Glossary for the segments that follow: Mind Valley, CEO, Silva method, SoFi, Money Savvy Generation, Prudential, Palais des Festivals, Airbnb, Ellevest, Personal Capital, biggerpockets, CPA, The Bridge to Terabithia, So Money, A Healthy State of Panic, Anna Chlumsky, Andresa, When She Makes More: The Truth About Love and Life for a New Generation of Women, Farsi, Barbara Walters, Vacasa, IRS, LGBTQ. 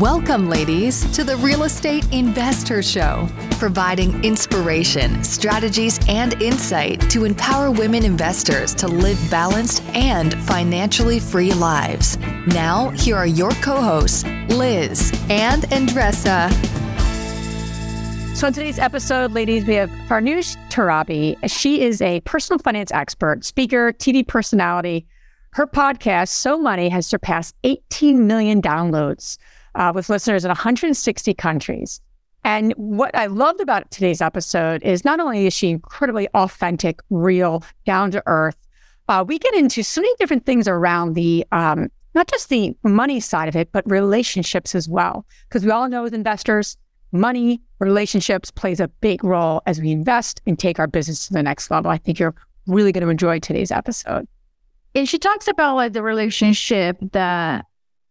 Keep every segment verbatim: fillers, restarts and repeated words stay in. Welcome, ladies, to the Real Estate InvestHER Show, providing inspiration, strategies, and insight to empower women investors to live balanced and financially free lives. Now, here are your co-hosts, Liz and Andresa. So in today's episode, ladies, we have Farnoosh Torabi. She is a personal finance expert, speaker, T V personality. Her podcast, So Money, has surpassed eighteen million downloads uh, with listeners in one hundred sixty countries. And what I loved about today's episode is not only is she incredibly authentic, real, down to earth, uh, we get into so many different things around the um, not just the money side of it, but relationships as well. Because we all know as investors, money, relationships plays a big role as we invest and take our business to the next level. I think you're really going to enjoy today's episode. And she talks about like the relationship that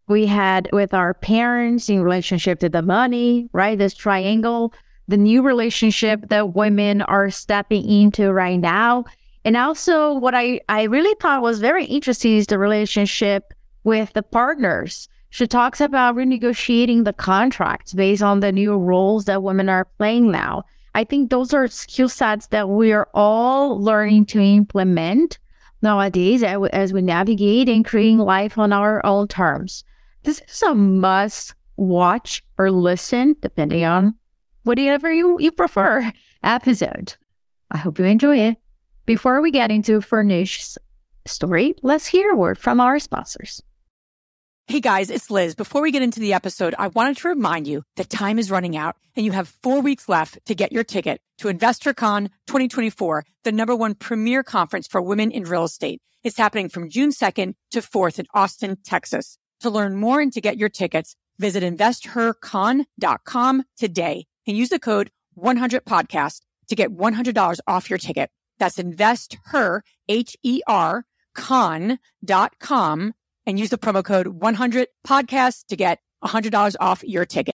we had with our parents in relationship to the money, right? This triangle, the new relationship that women are stepping into right now. And also what I, I really thought was very interesting is the relationship with the partners. She talks about renegotiating the contracts based on the new roles that women are playing now. I think those are skill sets that we are all learning to implement nowadays as we navigate and creating life on our own terms. This is a must watch or listen, depending on whatever you, you prefer episode. I hope you enjoy it. Before we get into Farnoosh's story, let's hear a word from our sponsors. Hey guys, it's Liz. Before we get into the episode, I wanted to remind you that time is running out and you have four weeks left to get your ticket to InvestorCon twenty twenty-four, the number one premier conference for women in real estate. It's happening from June second to fourth in Austin, Texas. To learn more and to get your tickets, visit invest her con dot com today and use the code one hundred podcast to get one hundred dollars off your ticket. That's InvestHER, H E R, con dot com. And use the promo code one hundred podcast to get one hundred dollars off your ticket.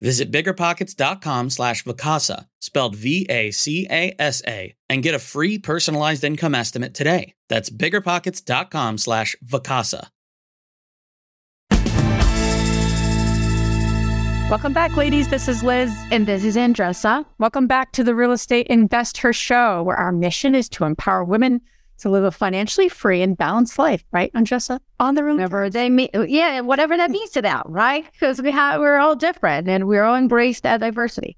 Visit biggerpockets.com slash Vacasa, spelled V A C A S A, and get a free personalized income estimate today. That's biggerpockets.com slash Vacasa. Welcome back, ladies. This is Liz. And this is Andresa. Welcome back to the Real Estate InvestHER Show, where our mission is to empower women to live a financially free and balanced life, right, Andresa? On the room, whatever they mean, yeah, whatever that means to them, right? Because we have, we're all different, and we all embrace that diversity.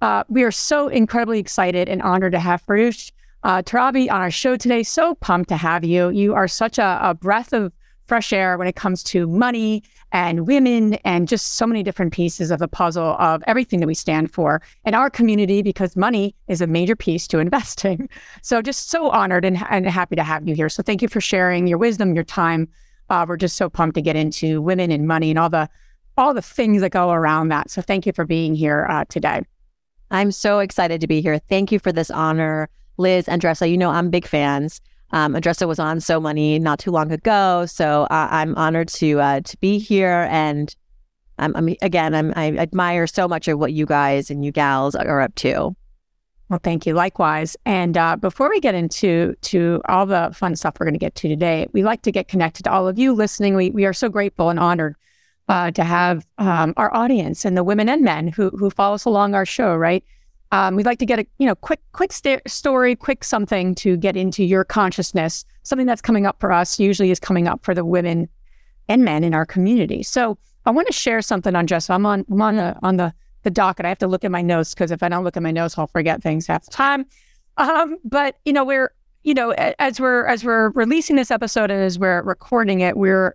Uh, we are so incredibly excited and honored to have Farnoosh uh, Torabi on our show today. So pumped to have you. You are such a, a breath of fresh air when it comes to money and women, and just so many different pieces of the puzzle of everything that we stand for in our community, because money is a major piece to investing. So just so honored and, and happy to have you here. So thank you for sharing your wisdom, your time. Uh, we're just so pumped to get into women and money and all the all the things that go around that. So thank you for being here uh, today. I'm so excited to be here. Thank you for this honor, Liz and Andresa. You know I'm big fans. Um, Andresa was on So Money not too long ago, so uh, I'm honored to uh, to be here. And I'm, I'm again, I'm, I admire so much of what you guys and you gals are up to. Well, thank you. Likewise. And uh, before we get into to all the fun stuff we're going to get to today, we like to get connected to all of you listening. We we are so grateful and honored uh, to have um, our audience and the women and men who who follow us along our show, right? Um, we'd like to get a you know quick quick st- story, quick something to get into your consciousness. Something that's coming up for us usually is coming up for the women and men in our community. So I want to share something on Jess. I'm on I'm on the on the, the docket. I have to look at my notes because if I don't look at my notes, I'll forget things half the time. Um, but you know we're you know as we're as we're releasing this episode and as we're recording it, we're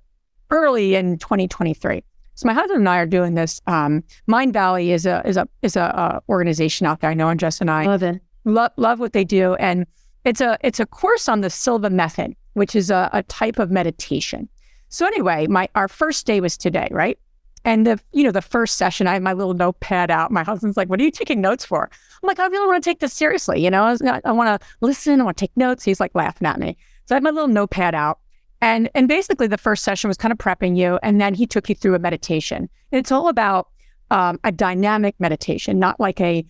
early in twenty twenty-three. So my husband and I are doing this. Um, Mind Valley is a is a is a uh, organization out there. I know Andresa and I love it. Lo- love what they do, and it's a it's a course on the Silva method, which is a, a type of meditation. So anyway, my our first day was today, right? And the, you know, the first session, I had my little notepad out. My husband's like, "What are you taking notes for?" I'm like, "I really want to take this seriously. You know, I, I want to listen. I want to take notes." He's like laughing at me. So I had my little notepad out. And and basically the first session was kind of prepping you. And then he took you through a meditation. And it's all about um, a dynamic meditation, not like a,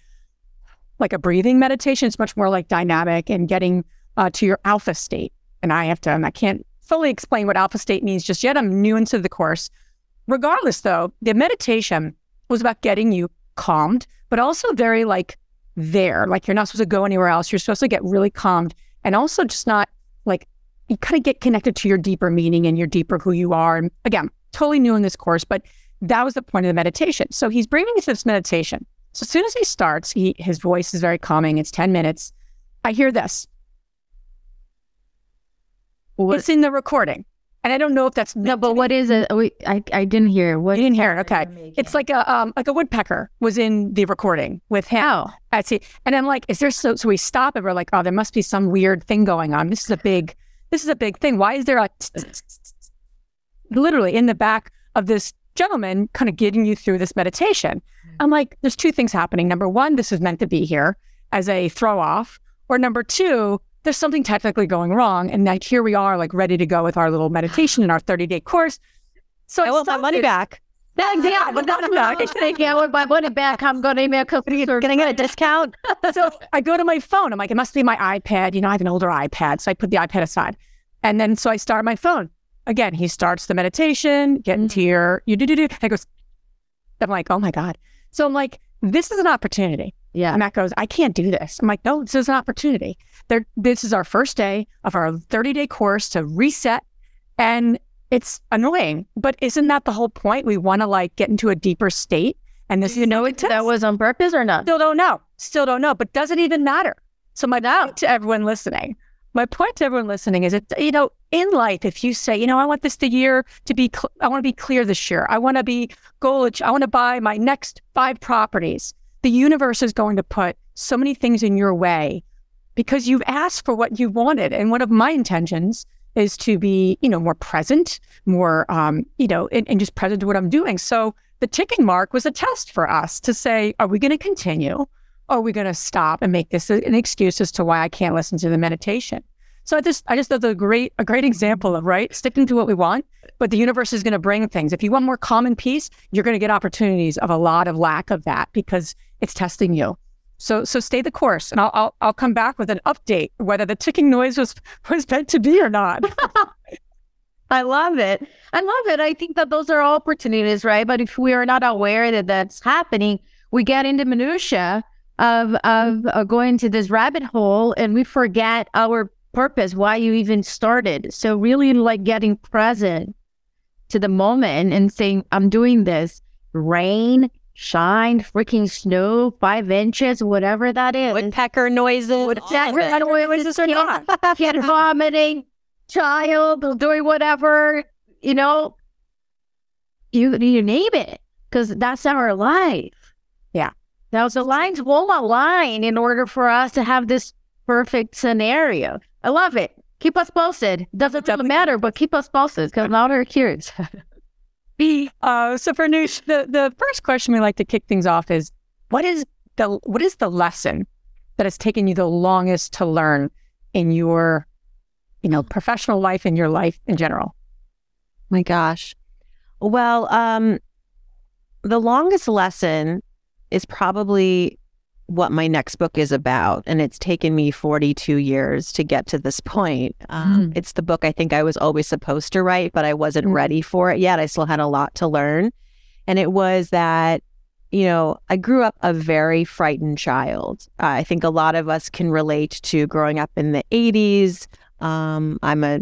like a breathing meditation. It's much more like dynamic and getting uh, to your alpha state. And I have to, and I can't fully explain what alpha state means just yet. I'm new into the course. Regardless, though, the meditation was about getting you calmed, but also very like there, like you're not supposed to go anywhere else. You're supposed to get really calmed and also just not like, you kind of get connected to your deeper meaning and your deeper who you are. And again, totally new in this course, but that was the point of the meditation. So he's bringing us this meditation. So as soon as he starts, he, his voice is very calming. It's ten minutes. I hear this. What? It's in the recording. And I don't know if that's no, but what is it? We, I I didn't hear what you didn't hear. Okay, it's like a um like a woodpecker was in the recording with him. Oh, I see. And I'm like, is there so? So we stop and we're like, oh, there must be some weird thing going on. This is a big, this is a big thing. Why is there like literally in the back of this gentleman, kind of getting you through this meditation? I'm like, there's two things happening. Number one, this is meant to be here as a throw off, or number two, there's something technically going wrong. And like, here we are, like ready to go with our little meditation in our thirty day course. So I, I want my money back. Yeah, I want my money back. I'm going to email company. Can I get a discount? So I go to my phone. I'm like, it must be my iPad. You know, I have an older iPad. So I put the iPad aside. And then, so I start my phone. Again, he starts the meditation, get into mm-hmm. your, you do, do, do. And it goes, I'm like, oh my God. So I'm like, this is an opportunity. Yeah. And Matt goes, I can't do this. I'm like, no, this is an opportunity. There, this is our first day of our thirty day course to reset. And it's annoying, but isn't that the whole point? We want to like get into a deeper state. And this, you know, it that was on purpose or not? Still don't know. Still don't know, but doesn't even matter. So my no. point to everyone listening, my point to everyone listening is that, you know, in life, if you say, you know, I want this the year to be, cl- I want to be clear this year. I want to be goal. I want to buy my next five properties. The universe is going to put so many things in your way because you've asked for what you wanted. And one of my intentions is to be, you know, more present, more, um, you know, and, and just present to what I'm doing. So the ticking mark was a test for us to say, are we going to continue? Or are we going to stop and make this an excuse as to why I can't listen to the meditation? So I just, I just thought the great, a great example of, right, sticking to what we want, but the universe is going to bring things. If you want more calm and peace, you're going to get opportunities of a lot of lack of that because it's testing you. So, so stay the course, and I'll, I'll, I'll come back with an update whether the ticking noise was, was meant to be or not. I love it. I love it. I think that those are all opportunities, right? But if we are not aware that that's happening, we get into minutia of, of uh, going to this rabbit hole and we forget our purpose, why you even started. So really like getting present to the moment and saying, I'm doing this, rain, shine, freaking snow, five inches, whatever that is. Woodpecker noises. Woodpecker noises or not. Kid vomiting, child doing whatever, you know, you, you name it, because that's our life. Yeah. Now, the lines won't align in order for us to have this perfect scenario. I love it. Keep us posted. Doesn't really matter, but keep us posted because now they're curious. uh, so Farnoosh, the, the first question we like to kick things off is, what is the what is the lesson that has taken you the longest to learn in your, you know, professional life and your life in general? My gosh. Well, um, the longest lesson is probably what my next book is about. And it's taken me forty-two years to get to this point. Um, mm. It's the book I think I was always supposed to write, but I wasn't mm. ready for it yet. I still had a lot to learn. And it was that, you know, I grew up a very frightened child. Uh, I think a lot of us can relate to growing up in the eighties. Um, I'm a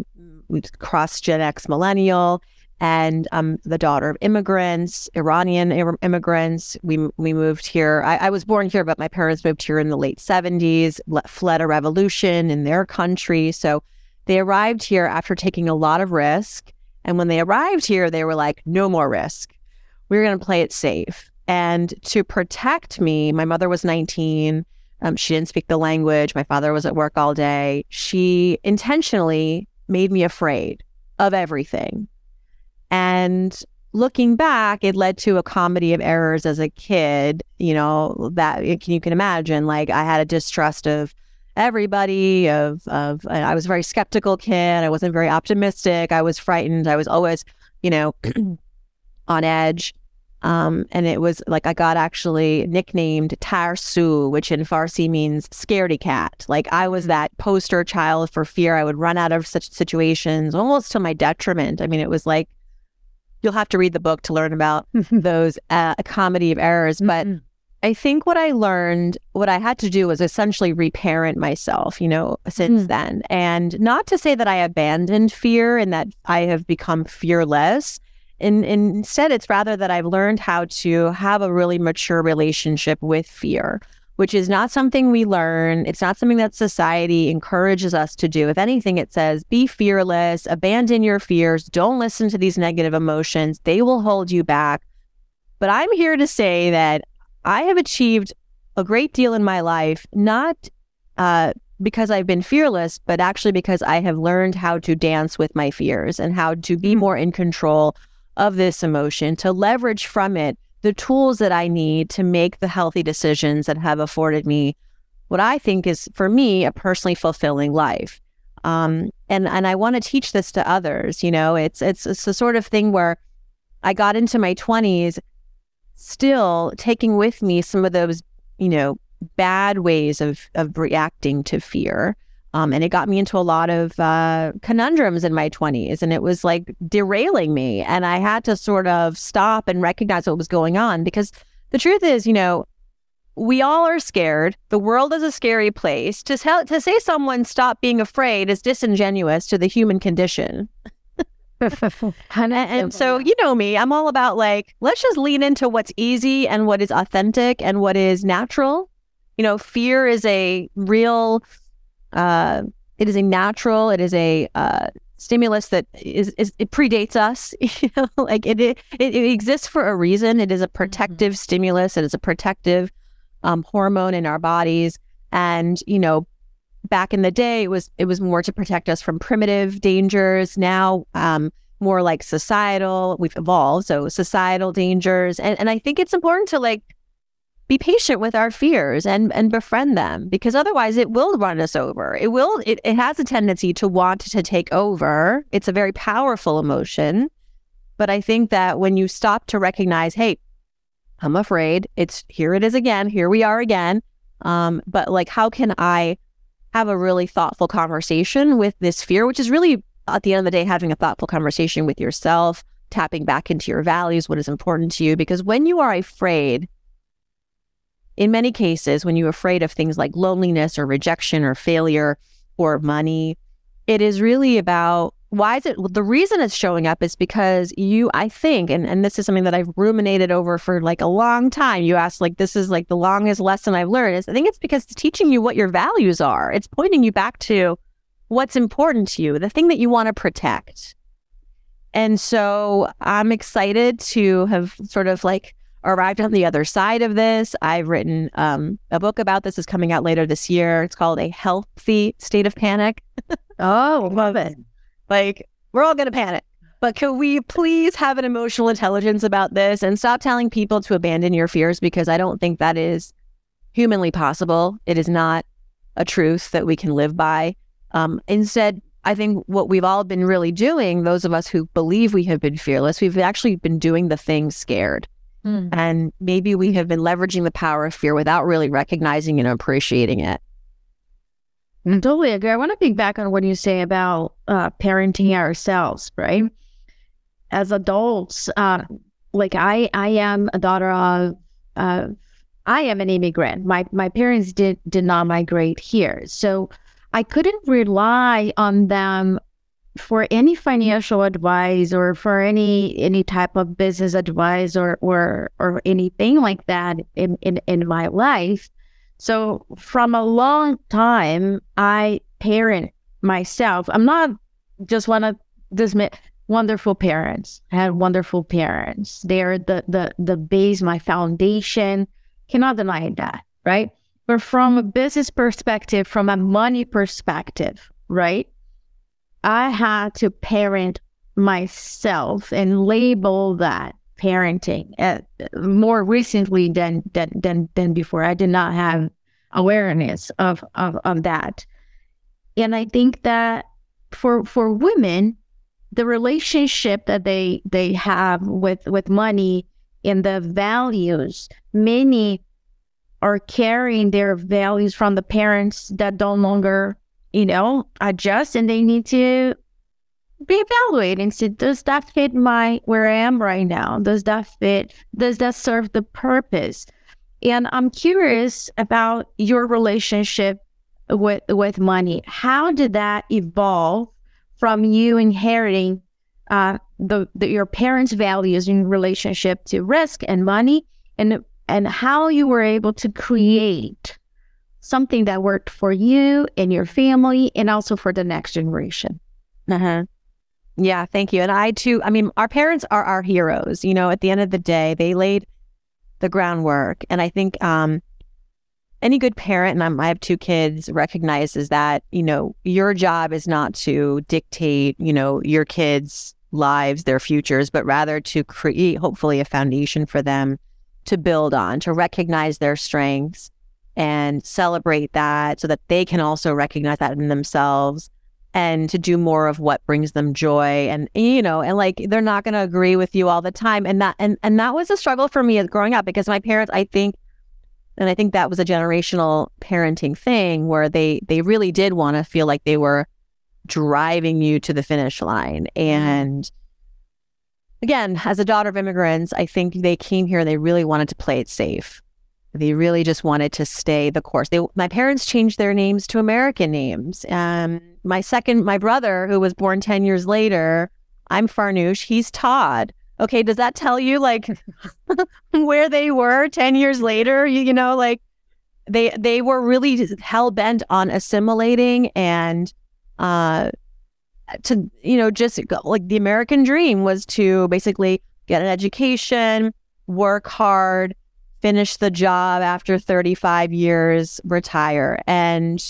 cross Gen X millennial. And I'm um, the daughter of immigrants, Iranian ir- immigrants. We we moved here. I, I was born here, but my parents moved here in the late seventies, le- fled a revolution in their country. So they arrived here after taking a lot of risk. And when they arrived here, they were like, no more risk. We were going to play it safe. And to protect me, my mother was nineteen. Um, she didn't speak the language. My father was at work all day. She intentionally made me afraid of everything. And looking back, it led to a comedy of errors as a kid, you know, that you can imagine. Like, I had a distrust of everybody, of, of I was a very skeptical kid. I wasn't very optimistic. I was frightened. I was always, you know, on edge. Um, and it was like, I got actually nicknamed Tarsu, which in Farsi means scaredy cat. Like, I was that poster child for fear. I would run out of such situations almost to my detriment. I mean, it was like, you'll have to read the book to learn about those uh, a comedy of errors. But mm-hmm. I think what I learned, what I had to do was essentially reparent myself, you know, since mm. then. And not to say that I abandoned fear and that I have become fearless. In, in, instead, it's rather that I've learned how to have a really mature relationship with fear, which is not something we learn. It's not something that society encourages us to do. If anything, it says, be fearless, abandon your fears, don't listen to these negative emotions. They will hold you back. But I'm here to say that I have achieved a great deal in my life, not uh, because I've been fearless, but actually because I have learned how to dance with my fears and how to be more in control of this emotion, to leverage from it the tools that I need to make the healthy decisions that have afforded me what I think is, for me, a personally fulfilling life. Um, and and I want to teach this to others. You know, it's, it's it's the sort of thing where I got into my twenties still taking with me some of those, you know, bad ways of of reacting to fear. Um, and it got me into a lot of uh, conundrums in my twenties, and it was like derailing me. And I had to sort of stop and recognize what was going on, because the truth is, you know, we all are scared. The world is a scary place. To, tell, to say someone stop being afraid is disingenuous to the human condition. and, and so, you know me, I'm all about like, let's just lean into what's easy and what is authentic and what is natural. You know, fear is a real... Uh, it is a natural, it is a uh, stimulus that is, is, it predates us, you know, like it, it, it exists for a reason. It is a protective mm-hmm. stimulus. It is a protective um, hormone in our bodies. And, you know, back in the day, it was, it was more to protect us from primitive dangers. Now, um, more like societal, we've evolved. So societal dangers. And, and I think it's important to like, be patient with our fears and and befriend them, because otherwise it will run us over. It will, it, it has a tendency to want to take over. It's a very powerful emotion. But I think that when you stop to recognize, hey, I'm afraid, it's here it is again, here we are again. Um, but like, how can I have a really thoughtful conversation with this fear, which is really at the end of the day, having a thoughtful conversation with yourself, tapping back into your values, what is important to you. Because when you are afraid, in many cases, when you're afraid of things like loneliness or rejection or failure or money, it is really about, why is it, the reason it's showing up is because you, I think, and, and this is something that I've ruminated over for like a long time. You asked, like, this is like the longest lesson I've learned. Is I think it's because it's teaching you what your values are. It's pointing you back to what's important to you, the thing that you want to protect. And so I'm excited to have sort of like, arrived on the other side of this. I've written um, a book about this. It's coming out later this year. It's called A Healthy State of Panic. Oh, love it. Like, we're all going to panic. But can we please have an emotional intelligence about this and stop telling people to abandon your fears, because I don't think that is humanly possible. It is not a truth that we can live by. Um, instead, I think what we've all been really doing, those of us who believe we have been fearless, we've actually been doing the thing scared. Mm. And maybe we have been leveraging the power of fear without really recognizing and appreciating it. I totally agree. I want to piggyback on what you say about uh, parenting ourselves, right? As adults, uh, like I, I am a daughter of, uh, I am an immigrant. My my parents did did not migrate here, so I couldn't rely on them for any financial advice or for any any type of business advice or or, or anything like that in, in, in my life. So from a long time, I parent myself. I'm not just one of these wonderful parents. I had wonderful parents. They're the, the, the base, my foundation. Cannot deny that, right? But from a business perspective, from a money perspective, right? I had to parent myself and label that parenting uh, more recently than, than than than before. I did not have awareness of of, of that. And I think that for for women, the relationship that they they have with, with money and the values, many are carrying their values from the parents that don't longer, you know, adjust, and they need to reevaluate and say, does that fit my where I am right now? Does that fit? Does that serve the purpose? And I'm curious about your relationship with with money. How did that evolve from you inheriting uh, the, the your parents' values in relationship to risk and money, and and how you were able to create something that worked for you and your family, and also for the next generation? Uh huh. Yeah, thank you. And I too, I mean, our parents are our heroes. You know, at the end of the day, they laid the groundwork. And I think um, any good parent, and I'm, I have two kids, recognizes that, you know, your job is not to dictate, you know, your kids' lives, their futures, but rather to create, hopefully, a foundation for them to build on, to recognize their strengths and celebrate that so that they can also recognize that in themselves, and to do more of what brings them joy. And, you know, and like, they're not going to agree with you all the time. And that, and, and that was a struggle for me as growing up, because my parents, I think, and I think that was a generational parenting thing where they, they really did want to feel like they were driving you to the finish line. And again, as a daughter of immigrants, I think they came here and they really wanted to play it safe. They really just wanted to stay the course. They, my parents changed their names to American names. Um, my second, my brother, who was born ten years later, I'm Farnoosh, he's Todd. Okay, does that tell you like where they were ten years later? You, you know, like they they were really hell-bent on assimilating and uh, to, you know, just like the American dream was to basically get an education, work hard, finish the job after thirty-five years, retire. And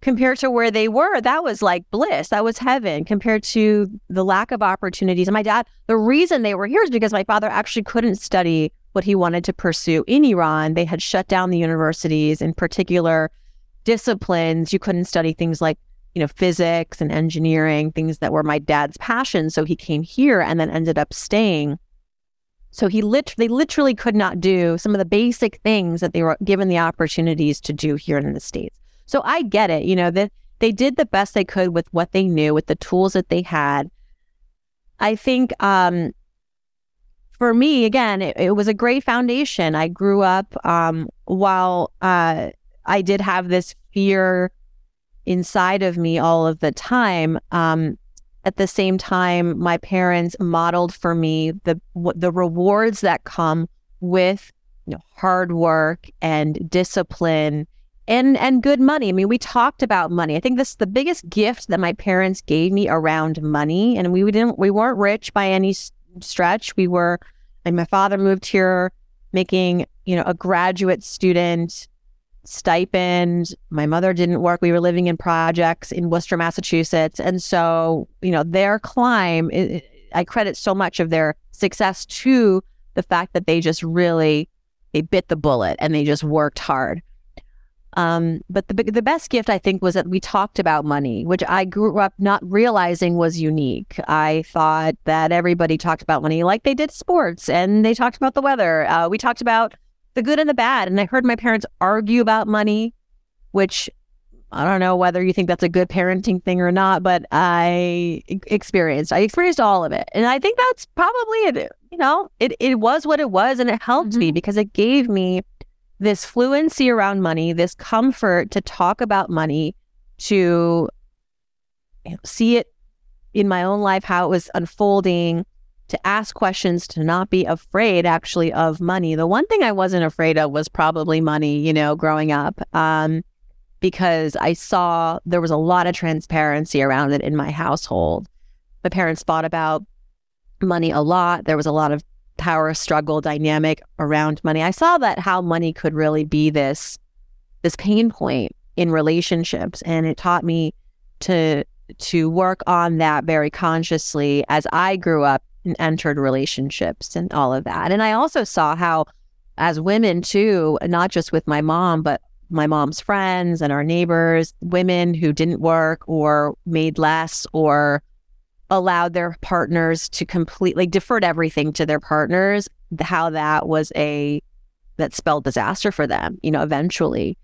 compared to where they were, that was like bliss. That was heaven compared to the lack of opportunities. And my dad, the reason they were here is because my father actually couldn't study what he wanted to pursue in Iran. They had shut down the universities in particular disciplines. You couldn't study things like, you know, physics and engineering, things that were my dad's passion. So he came here and then ended up staying. So he lit- they literally could not do some of the basic things that they were given the opportunities to do here in the States. So I get it, you know, that they did the best they could with what they knew, with the tools that they had. I think um, for me, again, it, it was a great foundation. I grew up um, while uh, I did have this fear inside of me all of the time. Um, At the same time, my parents modeled for me the the rewards that come with, you know, hard work and discipline and and good money. I mean, we talked about money. I think this is the biggest gift that my parents gave me around money. And we, we didn't we weren't rich by any stretch. We were, and my father moved here making, you know, a graduate student stipend. My mother didn't work. We were living in projects in Worcester, Massachusetts. And so, you know, their climb, it, I credit so much of their success to the fact that they just really, they bit the bullet and they just worked hard. Um, but the the best gift, I think, was that we talked about money, which I grew up not realizing was unique. I thought that everybody talked about money like they did sports, and they talked about the weather. Uh, we talked about the good and the bad. And I heard my parents argue about money, which I don't know whether you think that's a good parenting thing or not, but I experienced, I experienced all of it. And I think that's probably it. You know, it, it was what it was, and it helped mm-hmm. me because it gave me this fluency around money, this comfort to talk about money, to, you know, see it in my own life, how it was unfolding, to ask questions, to not be afraid actually of money. The one thing I wasn't afraid of was probably money, you know, growing up, um, because I saw there was a lot of transparency around it in my household. My parents thought about money a lot. There was a lot of power struggle dynamic around money. I saw that how money could really be this, this pain point in relationships. And it taught me to to work on that very consciously as I grew up and entered relationships and all of that. And I also saw how, as women too, not just with my mom, but my mom's friends and our neighbors, women who didn't work or made less or allowed their partners to completely, like, deferred everything to their partners, how that was a, that spelled disaster for them, you know, eventually.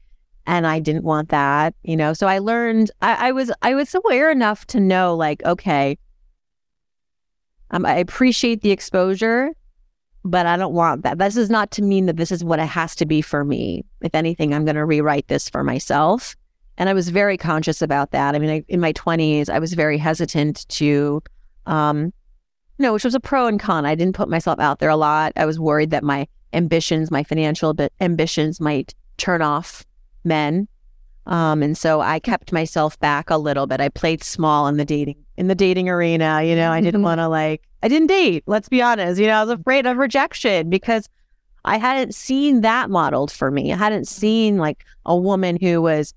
And I didn't want that, you know, so I learned, I, I was, I was aware enough to know, like, okay, um, I appreciate the exposure, but I don't want that. This is not to mean that this is what it has to be for me. If anything, I'm going to rewrite this for myself. And I was very conscious about that. I mean, I, in my twenties, I was very hesitant to, um, you know, which was a pro and con. I didn't put myself out there a lot. I was worried that my ambitions, my financial ambitions might turn off men, um, and so I kept myself back a little bit. I played small in the dating in the dating arena. You know, I didn't want to like I didn't date. Let's be honest. You know, I was afraid of rejection because I hadn't seen that modeled for me. I hadn't seen like a woman who was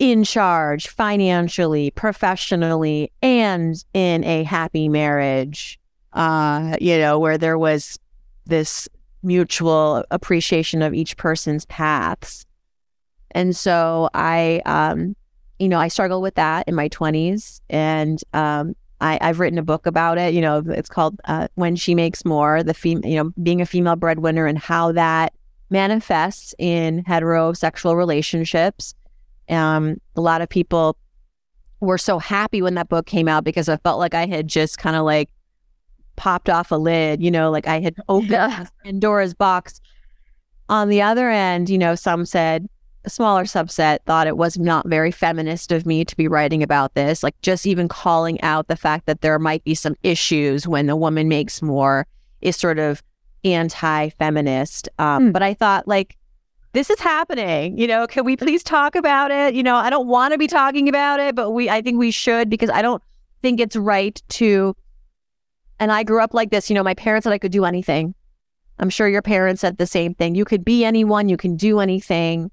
in charge financially, professionally, and in a happy marriage. Uh, you know, where there was this mutual appreciation of each person's paths. And so I, um, you know, I struggled with that in my twenties, and um, I, I've written a book about it. You know, it's called uh, "When She Makes More: The Fem- You Know, Being a Female Breadwinner and How That Manifests in Heterosexual Relationships." Um, a lot of people were so happy when that book came out because I felt like I had just kind of like popped off a lid. You know, like I had opened Pandora's box. On the other end, you know, some said. A smaller subset thought it was not very feminist of me to be writing about this, like just even calling out the fact that there might be some issues when the woman makes more is sort of anti-feminist. Um, mm. But I thought, like, this is happening, you know, can we please talk about it? You know, I don't want to be talking about it, but we I think we should, because I don't think it's right to. And I grew up like this, you know, my parents said I could do anything. I'm sure your parents said the same thing. You could be anyone, you can do anything.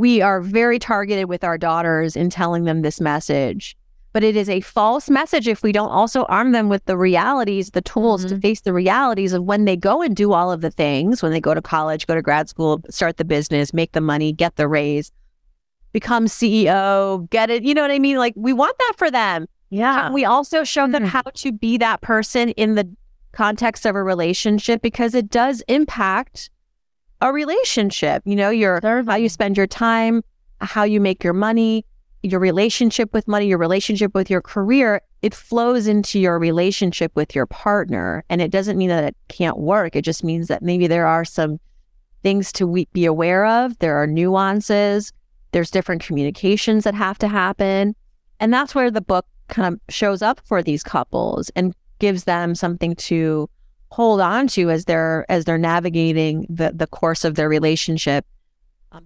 We are very targeted with our daughters in telling them this message, but it is a false message if we don't also arm them with the realities, the tools mm-hmm. to face the realities of when they go and do all of the things, when they go to college, go to grad school, start the business, make the money, get the raise, become C E O, get it. You know what I mean? Like, we want that for them. Yeah. And we also show mm-hmm. them how to be that person in the context of a relationship, because it does impact a relationship, you know, your how you spend your time, how you make your money, your relationship with money, your relationship with your career. It flows into your relationship with your partner. And it doesn't mean that it can't work. It just means that maybe there are some things to we- be aware of. There are nuances. There's different communications that have to happen. And that's where the book kind of shows up for these couples and gives them something to hold on to as they're as they're navigating the the course of their relationship,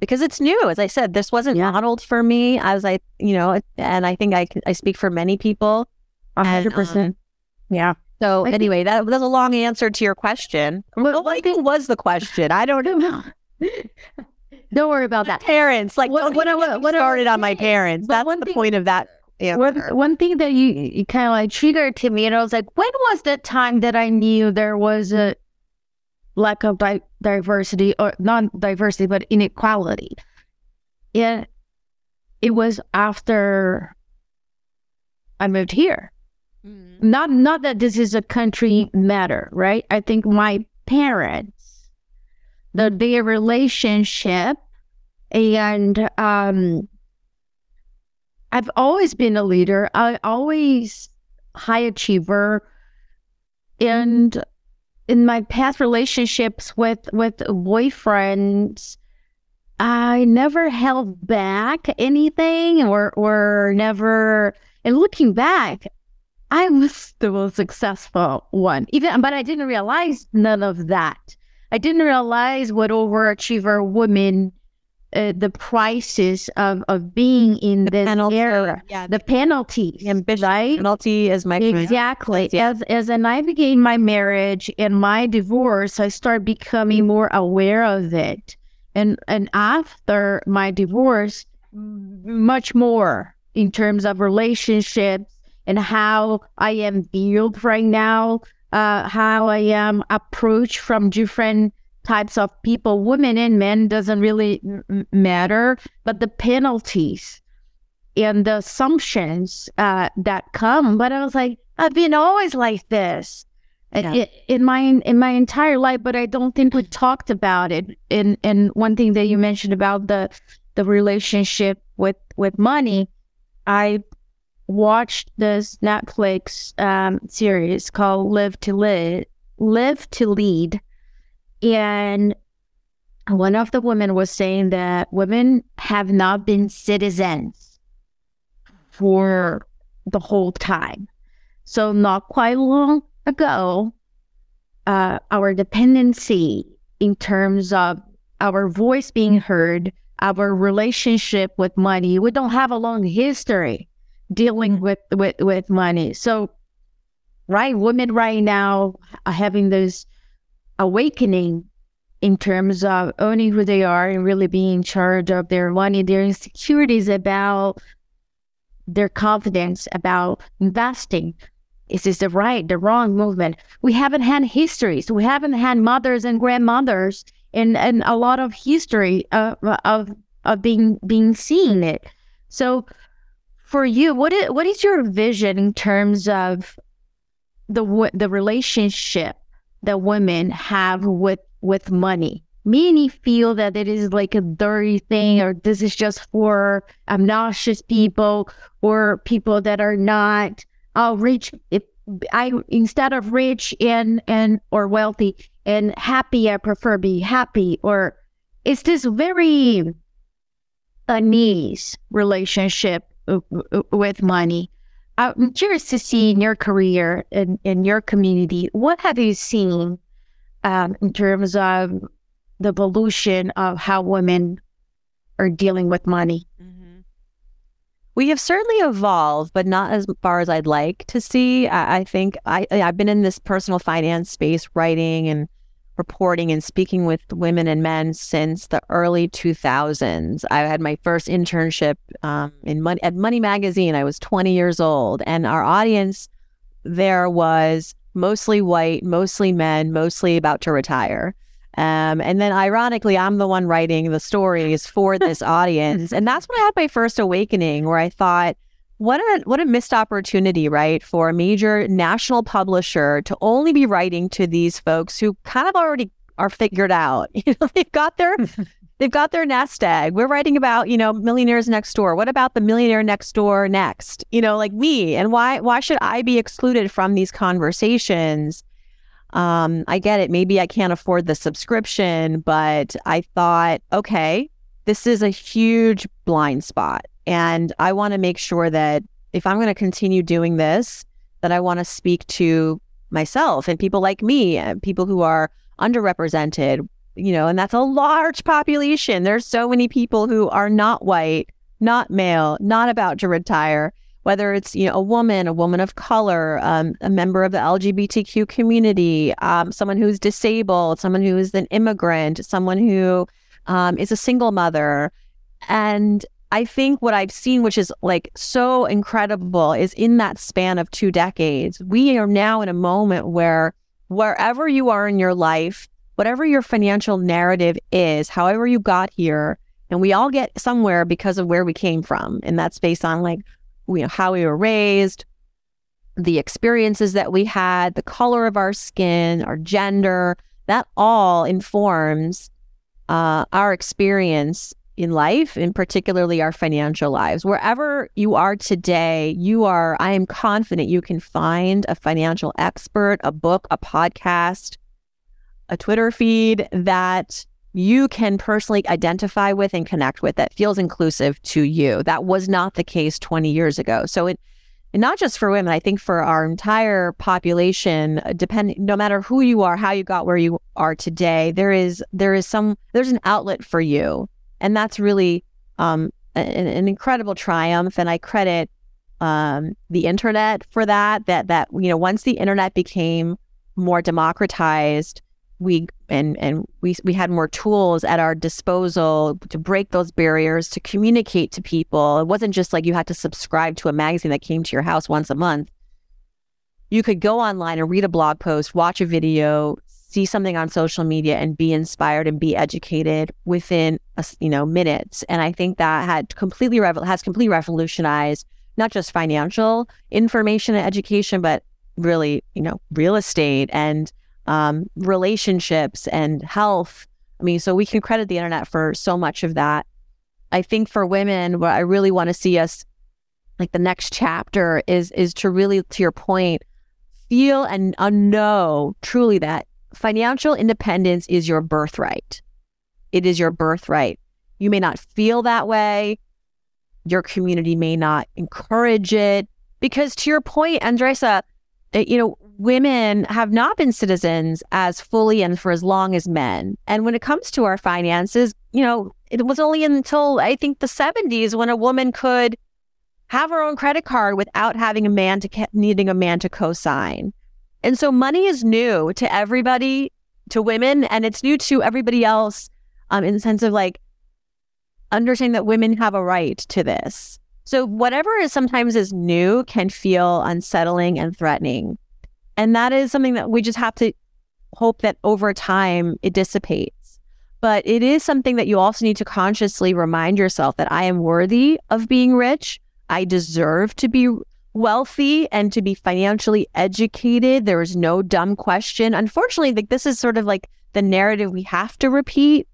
because it's new. As I said, this wasn't yeah. modeled for me. I was like, you know, and I think I I speak for many people. A hundred percent. Yeah. So I anyway, think, that that's a long answer to your question. What, what think, was the question? I don't know. Don't worry about that. Parents, like what, don't what, what, what started what on my parents. That's the thing, point of that. Yeah. One, one thing that you, you kind of like triggered to me, and I was like, when was the time that I knew there was a lack of di- diversity or not diversity, but inequality? Yeah. It was after I moved here. Mm-hmm. Not, not that this is a country matter, right? I think my parents, the, their relationship and, um, I've always been a leader. I always high achiever, and in my past relationships with with boyfriends, I never held back anything, or or never. And looking back, I was the most successful one. Even, but I didn't realize none of that. I didn't realize what overachiever women. Uh, the prices of, of being in the this penalty, era, yeah, the penalties, the ambition, right? Penalty is my exactly. Yeah. As as I navigate my marriage and my divorce, I start becoming more aware of it, and and after my divorce, much more in terms of relationships and how I am built right now, uh, how I am approached from different types of people, women and men, doesn't really m- matter. But the penalties and the assumptions uh, that come, but I was like, I've been always like this yeah. in, in my in my entire life, but I don't think we talked about it. And and one thing that you mentioned about the the relationship with, with money, I watched this Netflix um, series called Live to Live, Live to Lead. And one of the women was saying that women have not been citizens for the whole time. So not quite long ago, uh, our dependency in terms of our voice being heard, our relationship with money, we don't have a long history dealing with, with, with money. So, right, women right now are having this awakening in terms of owning who they are and really being in charge of their money, their insecurities about their confidence, about investing. Is this the right, the wrong movement? We haven't had histories. We haven't had mothers and grandmothers and, and a lot of history of, of, of being, being seen it. So for you, what is, what is your vision in terms of the, the relationship that women have with, with money? Many feel that it is like a dirty thing, or this is just for obnoxious people or people that are not uh, rich. If I, instead of rich and, and or wealthy and happy, I prefer be happy. Or it's this very unease relationship with money. I'm curious to see in your career and in, in your community, what have you seen um, in terms of the evolution of how women are dealing with money? Mm-hmm. We have certainly evolved, but not as far as I'd like to see. I, I think I, I've been in this personal finance space, writing and reporting and speaking with women and men since the early two thousands. I had my first internship um, in Money, at Money Magazine. I was twenty years old, and our audience there was mostly white, mostly men, mostly about to retire. Um, and then ironically, I'm the one writing the stories for this audience. And that's when I had my first awakening, where I thought, What a what a missed opportunity, right, for a major national publisher to only be writing to these folks who kind of already are figured out. You know, they've got their they've got their nest egg. We're writing about, you know, millionaires next door. What about the millionaire next door next? You know, like we, and why why should I be excluded from these conversations? Um, I get it. Maybe I can't afford the subscription, but I thought, okay, this is a huge blind spot. And I want to make sure that if I'm going to continue doing this, that I want to speak to myself and people like me, people who are underrepresented, you know, and that's a large population. There's so many people who are not white, not male, not about to retire, whether it's, you know, a woman, a woman of color, um, a member of the L G B T Q community, um, someone who's disabled, someone who is an immigrant, someone who um, is a single mother. And I think what I've seen, which is like so incredible, is in that span of two decades, we are now in a moment where wherever you are in your life, whatever your financial narrative is, however you got here, and we all get somewhere because of where we came from. And that's based on like, you know, how we were raised, the experiences that we had, the color of our skin, our gender, that all informs uh, our experience in life, and particularly our financial lives. Wherever you are today, you are, I am confident you can find a financial expert, a book, a podcast, a Twitter feed that you can personally identify with and connect with that feels inclusive to you. That was not the case twenty years ago. So it, and not just for women, I think for our entire population, depend, no matter who you are, how you got where you are today, there is, there is some, there's an outlet for you. And that's really um, an, an incredible triumph. And I credit um, the internet for that, that, that, you know, once the internet became more democratized, we and and we we had more tools at our disposal to break those barriers, to communicate to people. It wasn't just like you had to subscribe to a magazine that came to your house once a month. You could go online and read a blog post, watch a video, see something on social media, and be inspired and be educated within a, you know minutes. And I think that had completely revo- has completely revolutionized not just financial information and education, but really you know real estate and um, relationships and health. I mean, so we can credit the internet for so much of that. I think for women, what I really want to see us, like the next chapter is is to really, to your point, feel and know truly that financial independence is your birthright. It is your birthright. You may not feel that way. Your community may not encourage it, because to your point, Andresa, you know, women have not been citizens as fully and for as long as men. And when it comes to our finances, you know, it was only until I think the seventies when a woman could have her own credit card without having a man to needing a man to co-sign. And so money is new to everybody, to women, and it's new to everybody else um, in the sense of like understanding that women have a right to this. So whatever is sometimes is new can feel unsettling and threatening. And that is something that we just have to hope that over time it dissipates. But it is something that you also need to consciously remind yourself that I am worthy of being rich. I deserve to be wealthy and to be financially educated. There is no dumb question. Unfortunately, like this is sort of like the narrative we have to repeat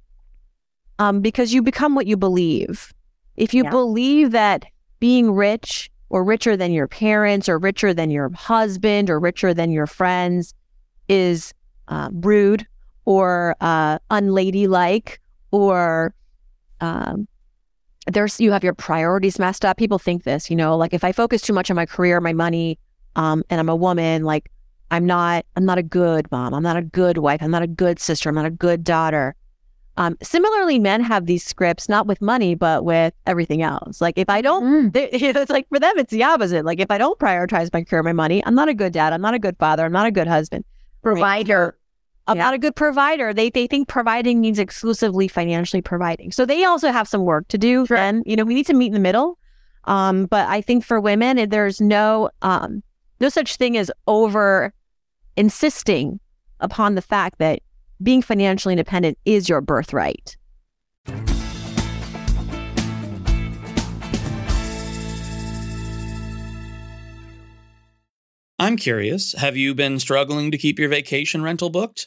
um, because you become what you believe. If you yeah. believe that being rich or richer than your parents or richer than your husband or richer than your friends is uh, rude or uh, unladylike or um, there's you have your priorities messed up. People think this, you know, like if I focus too much on my career, my money, um, and I'm a woman, like I'm not, I'm not a good mom. I'm not a good wife. I'm not a good sister. I'm not a good daughter. Um, similarly, men have these scripts, not with money, but with everything else. Like if I don't, mm. they, it's like for them, it's the opposite. Like if I don't prioritize my career, my money, I'm not a good dad. I'm not a good father. I'm not a good husband. Provider. Right? I'm yeah. not a good provider. They they think providing means exclusively financially providing. So they also have some work to do. Sure. And, you know, we need to meet in the middle. Um, but I think for women, there's no, um, no such thing as over insisting upon the fact that being financially independent is your birthright. I'm curious, have you been struggling to keep your vacation rental booked?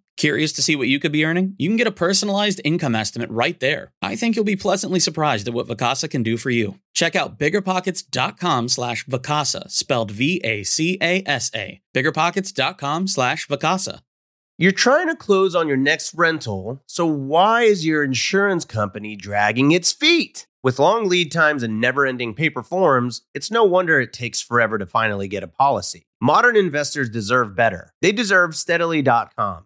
Curious to see what you could be earning? You can get a personalized income estimate right there. I think you'll be pleasantly surprised at what Vacasa can do for you. Check out biggerpockets.com slash Vacasa, spelled V A C A S A. biggerpockets.com slash Vacasa. You're trying to close on your next rental, so why is your insurance company dragging its feet? With long lead times and never-ending paper forms, it's no wonder it takes forever to finally get a policy. Modern investors deserve better. They deserve Steadily dot com.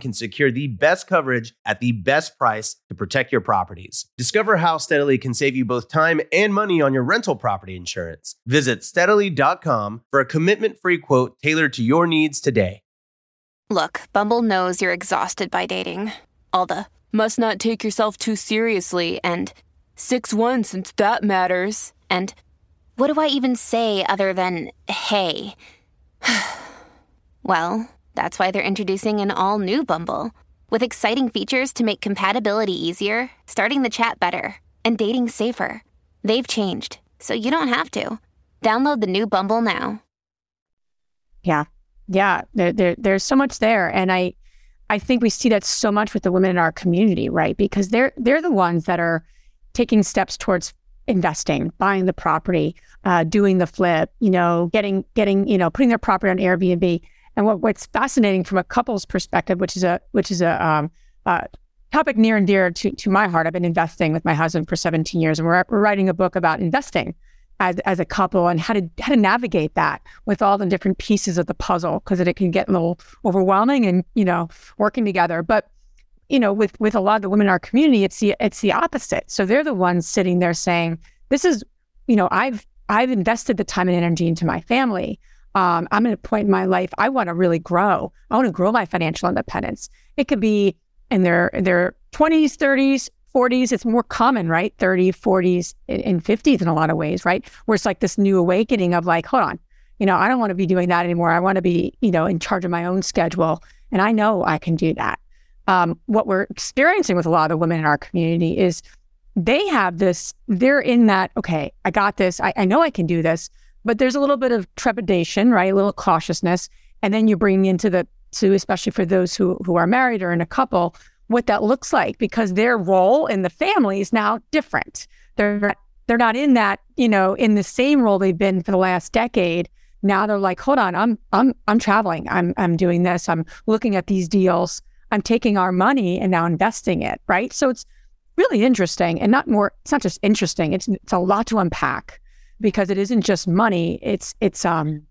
can secure the best coverage at the best price to protect your properties. Discover how Steadily can save you both time and money on your rental property insurance. Visit Steadily dot com for a commitment-free quote tailored to your needs today. Look, Bumble knows you're exhausted by dating. All the, must not take yourself too seriously, and six one since that matters, and what do I even say other than, hey? Well... that's why they're introducing an all-new Bumble with exciting features to make compatibility easier, starting the chat better, and dating safer. They've changed, so you don't have to. Download the new Bumble now. Yeah. Yeah. There, there, there's so much there. And I, I think we see that so much with the women in our community, right? Because they're, they're the ones that are taking steps towards investing, buying the property, uh, doing the flip, you know, getting, getting, you know, putting their property on Airbnb. And what, what's fascinating from a couple's perspective, which is a, which is a, um, uh, topic near and dear to, to my heart. I've been investing with my husband for seventeen years, and we're, we're writing a book about investing as, as a couple and how to how to navigate that with all the different pieces of the puzzle, because it, it can get a little overwhelming and, you know, working together. But, you know, with, with a lot of the women in our community, it's the, it's the opposite. So they're the ones sitting there saying, this is, you know, I've, I've invested the time and energy into my family. Um, I'm at a point in my life, I want to really grow. I want to grow my financial independence. It could be in their their twenties, thirties, forties. It's more common, right? thirties, forties, and fifties in a lot of ways, right? Where it's like this new awakening of like, hold on, you know, I don't want to be doing that anymore. I want to be, you know, in charge of my own schedule. And I know I can do that. Um, what we're experiencing with a lot of the women in our community is they have this, they're in that, okay, I got this. I, I know I can do this, but there's a little bit of trepidation, right? A little cautiousness. And then you bring into the, to, especially for those who, who are married or in a couple, what that looks like, because their role in the family is now different. They're they're not in that, you know, in the same role they've been for the last decade. Now they're like, hold on, I'm I'm I'm traveling. I'm I'm doing this. I'm looking at these deals. I'm taking our money and now investing it, right? So it's really interesting, and not more. It's not just interesting. It's it's a lot to unpack, because it isn't just money. It's it's um.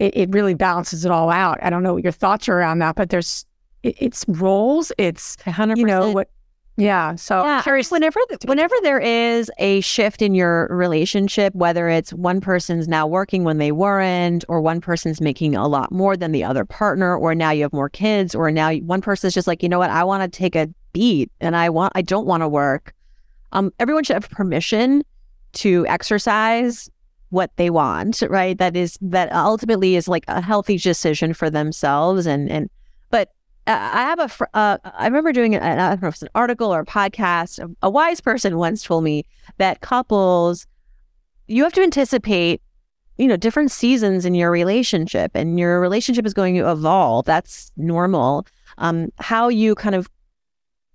It, it really balances it all out. I don't know what your thoughts are around that, but there's it, it's roles. It's one hundred percent. You know what? Yeah. So yeah, curious. Whenever the, whenever there is a shift in your relationship, whether it's one person's now working when they weren't, or one person's making a lot more than the other partner, or now you have more kids, or now one person's just like, you know what, I want to take a beat and I want I don't want to work. Um, everyone should have permission to exercise what they want, right? That is, that ultimately is like a healthy decision for themselves. And, and, but I have a, fr- uh, I remember doing, an, I don't know if it's an article or a podcast, a, a wise person once told me that couples, you have to anticipate, you know, different seasons in your relationship, and your relationship is going to evolve. That's normal. Um, how you kind of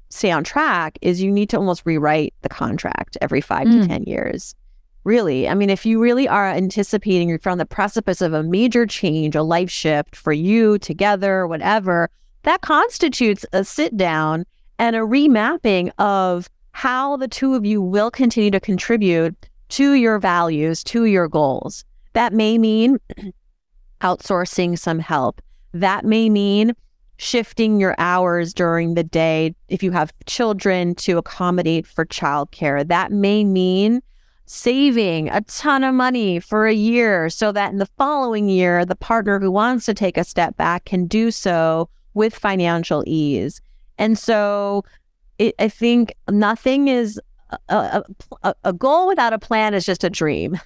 stay on track is you need to almost rewrite the contract every five mm. to ten years. Really, I mean, if you really are anticipating, you're on the precipice of a major change, a life shift for you together, whatever, that constitutes a sit down and a remapping of how the two of you will continue to contribute to your values, to your goals. That may mean outsourcing some help. That may mean shifting your hours during the day if you have children to accommodate for childcare. That may mean saving a ton of money for a year so that in the following year, the partner who wants to take a step back can do so with financial ease. And so it, I think nothing is a, a, a goal without a plan is just a dream.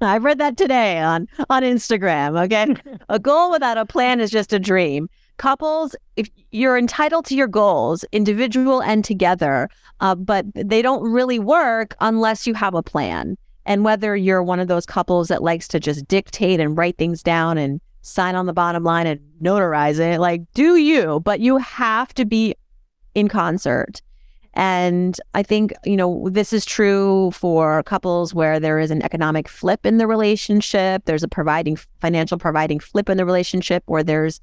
I read that today on, on Instagram. Okay. A goal without a plan is just a dream. Couples, if you're entitled to your goals, individual and together, uh, but they don't really work unless you have a plan. And whether you're one of those couples that likes to just dictate and write things down and sign on the bottom line and notarize it, like, do you, but you have to be in concert. And I think, you know, this is true for couples where there is an economic flip in the relationship. There's a providing financial providing flip in the relationship, or there's,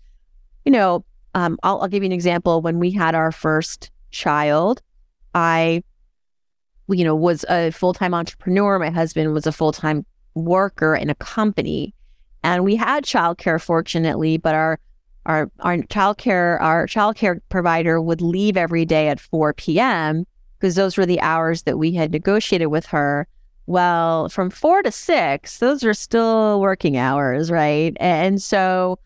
you know, um, I'll, I'll give you an example. When we had our first child, I, you know, was a full-time entrepreneur. My husband was a full-time worker in a company, and we had childcare, fortunately. But our our our childcare our childcare provider would leave every day at four p.m. because those were the hours that we had negotiated with her. Well, from four to six, those are still working hours, right? And so.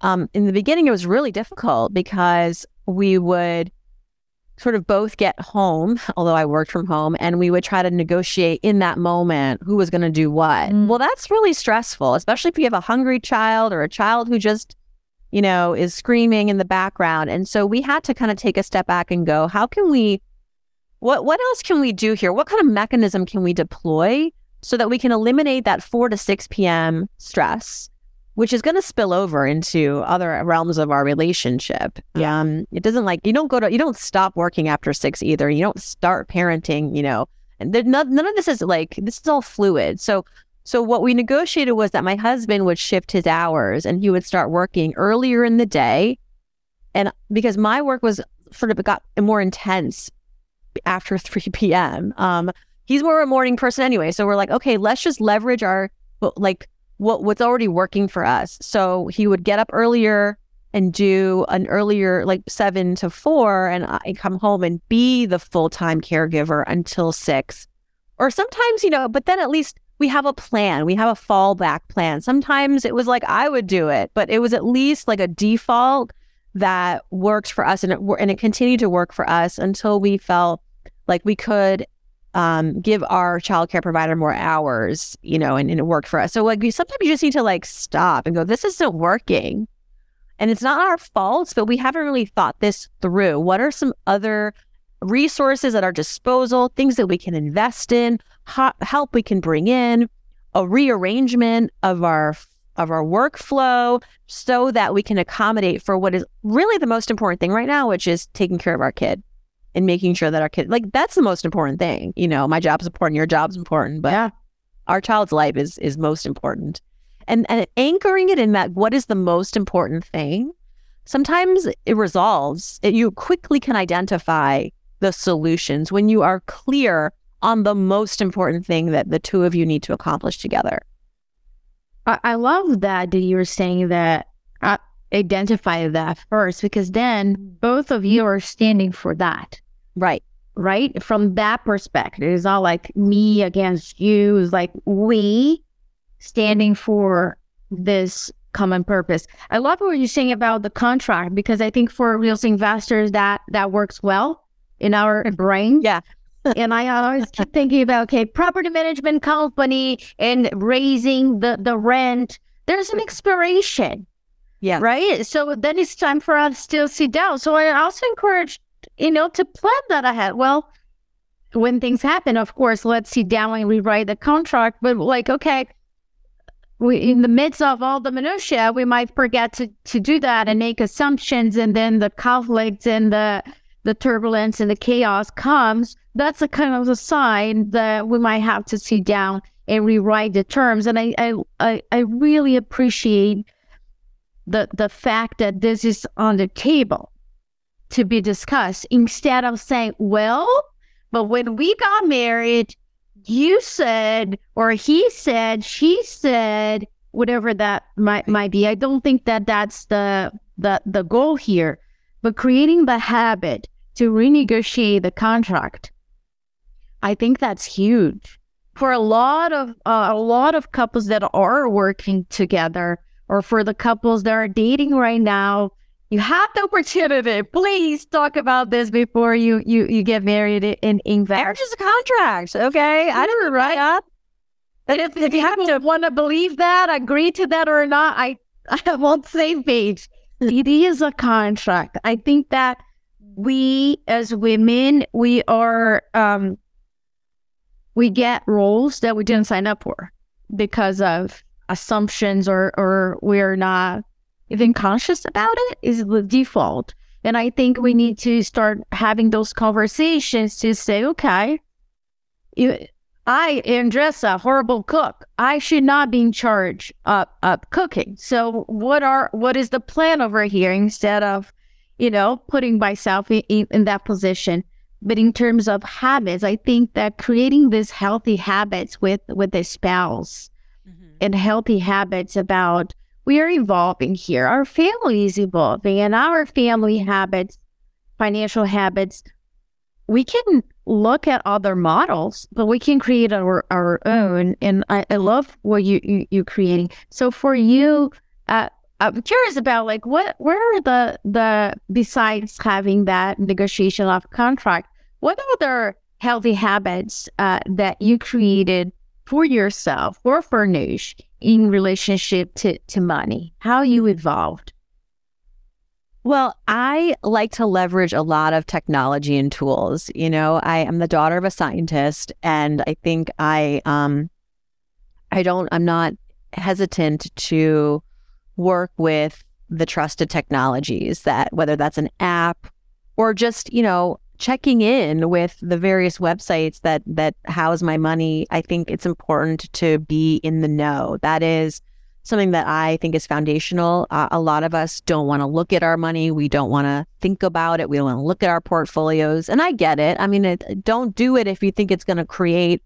Um, in the beginning, it was really difficult because we would sort of both get home, although I worked from home, and we would try to negotiate in that moment who was going to do what. Mm. Well, that's really stressful, especially if you have a hungry child or a child who just, you know, is screaming in the background. And so we had to kind of take a step back and go, how can we, what, what else can we do here? What kind of mechanism can we deploy so that we can eliminate that four to six p.m. stress? which is going to spill over into other realms of our relationship. Yeah. Um, it doesn't like, you don't go to, you don't stop working after six either. You don't start parenting, you know, and not, none of this is like, this is all fluid. So, so what we negotiated was that my husband would shift his hours and he would start working earlier in the day. And because my work was sort of got more intense after three p.m. Um, he's more a morning person anyway. So we're like, okay, let's just leverage our, like what what's already working for us. So he would get up earlier and do an earlier, like seven to four, and I come home and be the full-time caregiver until six. Or sometimes, you know, but then at least we have a plan. We have a fallback plan. Sometimes it was like, I would do it, but it was at least like a default that worked for us, and it, and it continued to work for us until we felt like we could um, give our childcare provider more hours, you know, and, and it worked for us. So like, you, sometimes you just need to like stop and go, this isn't working. And it's not our fault, but we haven't really thought this through. What are some other resources at our disposal, things that we can invest in, ho- help we can bring in, a rearrangement of our of our workflow so that we can accommodate for what is really the most important thing right now, which is taking care of our kid and making sure that our kid, like that's the most important thing. You know, my job's important, your job's important, but yeah. Our child's life is is most important. And and anchoring it in that, what is the most important thing? Sometimes it resolves. It, you quickly can identify the solutions when you are clear on the most important thing that the two of you need to accomplish together. I love that you were saying that uh, identify that first, because then both of you are standing for that. Right. Right. From that perspective, it's not like me against you. It's like we standing for this common purpose. I love what you're saying about the contract, because I think for real estate investors, that, that works well in our brain. Yeah. And I always keep thinking about, okay, property management company and raising the, the rent. There's an expiration. Yeah. Right? So then it's time for us to still sit down. So I also encourage, you know, to plan that ahead. Well, when things happen, of course, let's sit down and rewrite the contract. But like, okay, we, in the midst of all the minutia, we might forget to, to do that and make assumptions. And then the conflicts and the the turbulence and the chaos comes. That's a kind of a sign that we might have to sit down and rewrite the terms. And I I, I really appreciate the the fact that this is on the table to be discussed, instead of saying, well, but when we got married, you said, or he said, she said, whatever that might might be. I don't think that that's the the, the goal here, but creating the habit to renegotiate the contract, I think that's huge for a lot of uh, a lot of couples that are working together, or for the couples that are dating right now. You have the opportunity. Please talk about this before you you, you get married and invest. Marriage is a contract, okay? Sure, I didn't write up. If, if you have to want to believe that, agree to that or not, I I'm on the same page. It is a contract. I think that we as women, we are, um, we get roles that we didn't sign up for because of assumptions, or, or we're not even conscious about it, is the default. And I think we need to start having those conversations to say, okay, you, I, Andresa, horrible cook. I should not be in charge of, of cooking. So what are what is the plan over here, instead of, you know, putting myself in, in that position? But in terms of habits, I think that creating these healthy habits with, with the spouse, mm-hmm. and healthy habits about, we are evolving here. Our family is evolving, and our family habits, financial habits, we can look at other models, but we can create our, our own. And I, I love what you, you, you're creating. So for you, uh, I'm curious about like, what, where are the, the, besides having that negotiation of contract, what other healthy habits uh, that you created for yourself or for Farnoosh in relationship to, to money? How you evolved? Well, I like to leverage a lot of technology and tools. You know, I am the daughter of a scientist, and I think I, um, I don't, I'm not hesitant to work with the trusted technologies, that whether that's an app or just, you know, checking in with the various websites that that house my money. I think it's important to be in the know. That is something that I think is foundational. Uh, a lot of us don't want to look at our money. We don't want to think about it. We don't want to look at our portfolios. And I get it. I mean, it, don't do it if you think it's going to create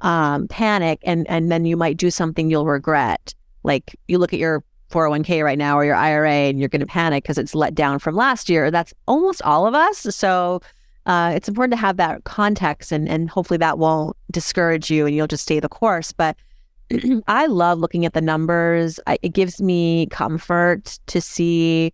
um, panic, and and then you might do something you'll regret. Like you look at your four oh one k right now or your I R A and you're going to panic because it's let down from last year. That's almost all of us. So uh, it's important to have that context, and, and hopefully that won't discourage you and you'll just stay the course. But I love looking at the numbers. I, it gives me comfort to see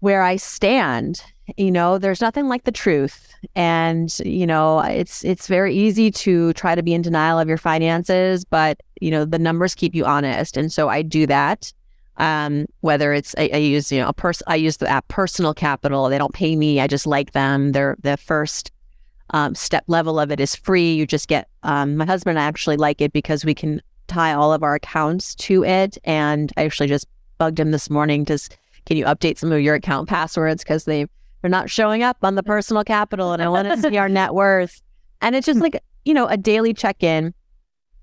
where I stand. You know, there's nothing like the truth. And, you know, it's it's very easy to try to be in denial of your finances, but, you know, the numbers keep you honest. And so I do that. Um, whether it's I, I use, you know, a person, I use the app Personal Capital. They don't pay me. I just like them. They're the first um, step level of it is free. You just get um, my husband and I actually like it because we can tie all of our accounts to it. And I actually just bugged him this morning to, can you update some of your account passwords? Because they They're not showing up on the Personal Capital, and I want to see our net worth. And it's just like, you know, a daily check-in.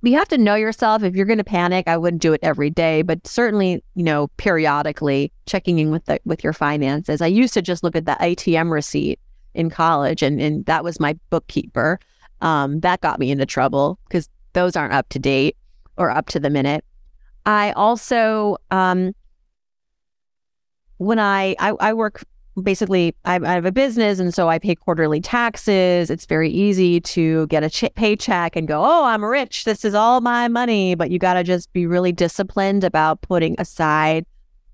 You have to know yourself. If you're going to panic, I wouldn't do it every day, but certainly, you know, periodically checking in with the, with your finances. I used to just look at the A T M receipt in college, and, and that was my bookkeeper. Um, that got me into trouble because those aren't up to date or up to the minute. I also, um, when I, I, I work... Basically, I have a business, and so I pay quarterly taxes. It's very easy to get a ch- paycheck and go, oh, I'm rich. This is all my money. But you got to just be really disciplined about putting aside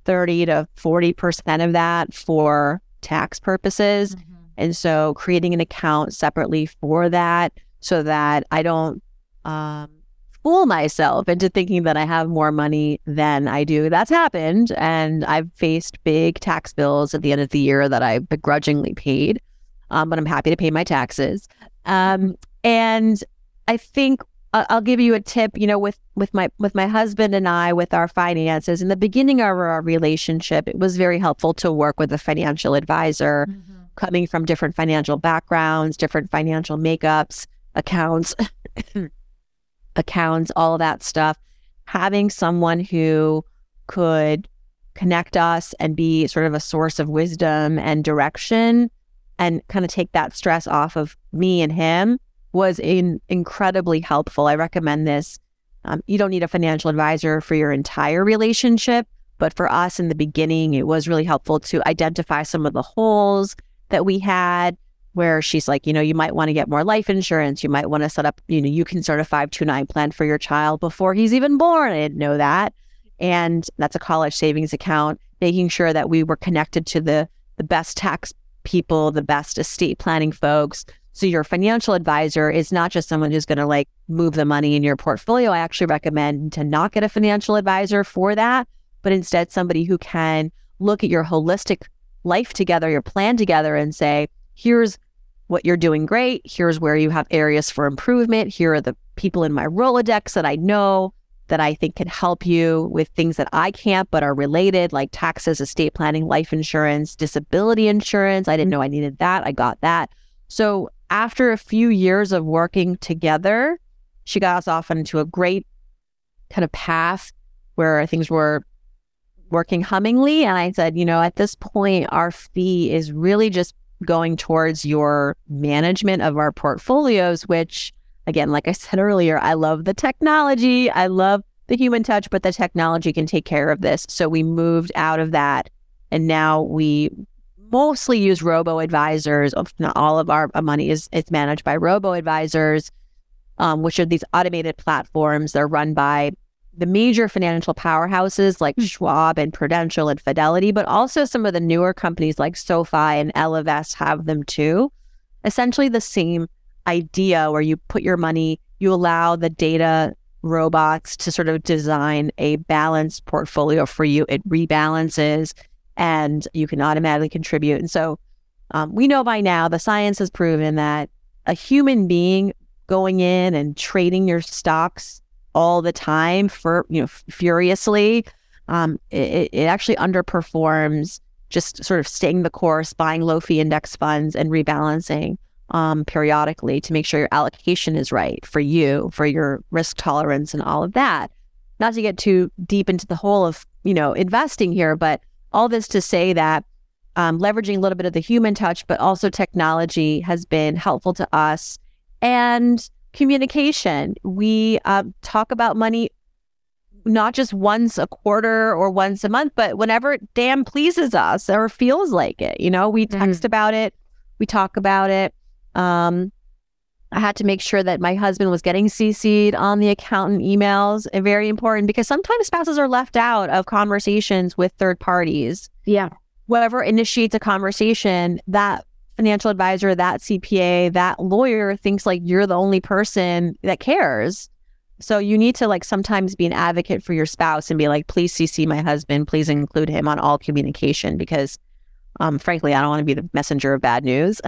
thirty to forty percent of that for tax purposes. Mm-hmm. And so creating an account separately for that so that I don't um, fool myself into thinking that I have more money than I do. That's happened, and I've faced big tax bills at the end of the year that I begrudgingly paid, um, but I'm happy to pay my taxes. Um, and I think uh, I'll give you a tip, you know, with, with my with my husband and I, with our finances. In the beginning of our relationship, it was very helpful to work with a financial advisor, mm-hmm. coming from different financial backgrounds, different financial makeups, accounts, accounts, all of that stuff. Having someone who could connect us and be sort of a source of wisdom and direction and kind of take that stress off of me and him was in, incredibly helpful. I recommend this. Um, you don't need a financial advisor for your entire relationship, but for us in the beginning, it was really helpful to identify some of the holes that we had, where she's like, you know, you might want to get more life insurance. You might want to set up, you know, you can start a five two nine plan for your child before he's even born. I didn't know that. And that's a college savings account, making sure that we were connected to the, the best tax people, the best estate planning folks. So your financial advisor is not just someone who's going to like move the money in your portfolio. I actually recommend to not get a financial advisor for that, but instead somebody who can look at your holistic life together, your plan together, and say, here's what you're doing great. Here's where you have areas for improvement. Here are the people in my Rolodex that I know that I think can help you with things that I can't but are related, like taxes, estate planning, life insurance, disability insurance. I didn't know I needed that. I got that. So after a few years of working together, she got us off into a great kind of path where things were working hummingly. And I said, you know, at this point, our fee is really just going towards your management of our portfolios, which again, like I said earlier, I love the technology, I love the human touch, but the technology can take care of this. So we moved out of that, and now we mostly use robo advisors. Not all of our money is it's managed by robo advisors, um, which are these automated platforms. They're run by the major financial powerhouses like Schwab and Prudential and Fidelity, but also some of the newer companies like SoFi and Ellevest have them too. Essentially the same idea where you put your money, you allow the data robots to sort of design a balanced portfolio for you. It rebalances and you can automatically contribute. And so um, we know by now, the science has proven that a human being going in and trading your stocks all the time for, you know, f- furiously um, it, it actually underperforms just sort of staying the course, buying low fee index funds and rebalancing um, periodically to make sure your allocation is right for you, for your risk tolerance and all of that. Not to get too deep into the whole of, you know, investing here, but all this to say that um, leveraging a little bit of the human touch, but also technology has been helpful to us. And communication. We uh, talk about money not just once a quarter or once a month, but whenever it damn pleases us or feels like it. You know, we text mm-hmm. about it. We talk about it. Um, I had to make sure that my husband was getting C C'd on the accountant emails. And very important, because sometimes spouses are left out of conversations with third parties. Yeah. Whoever initiates a conversation, that financial advisor, that C P A, that lawyer thinks like you're the only person that cares. So you need to like sometimes be an advocate for your spouse and be like, please C C my husband, please include him on all communication, because um, frankly, I don't want to be the messenger of bad news.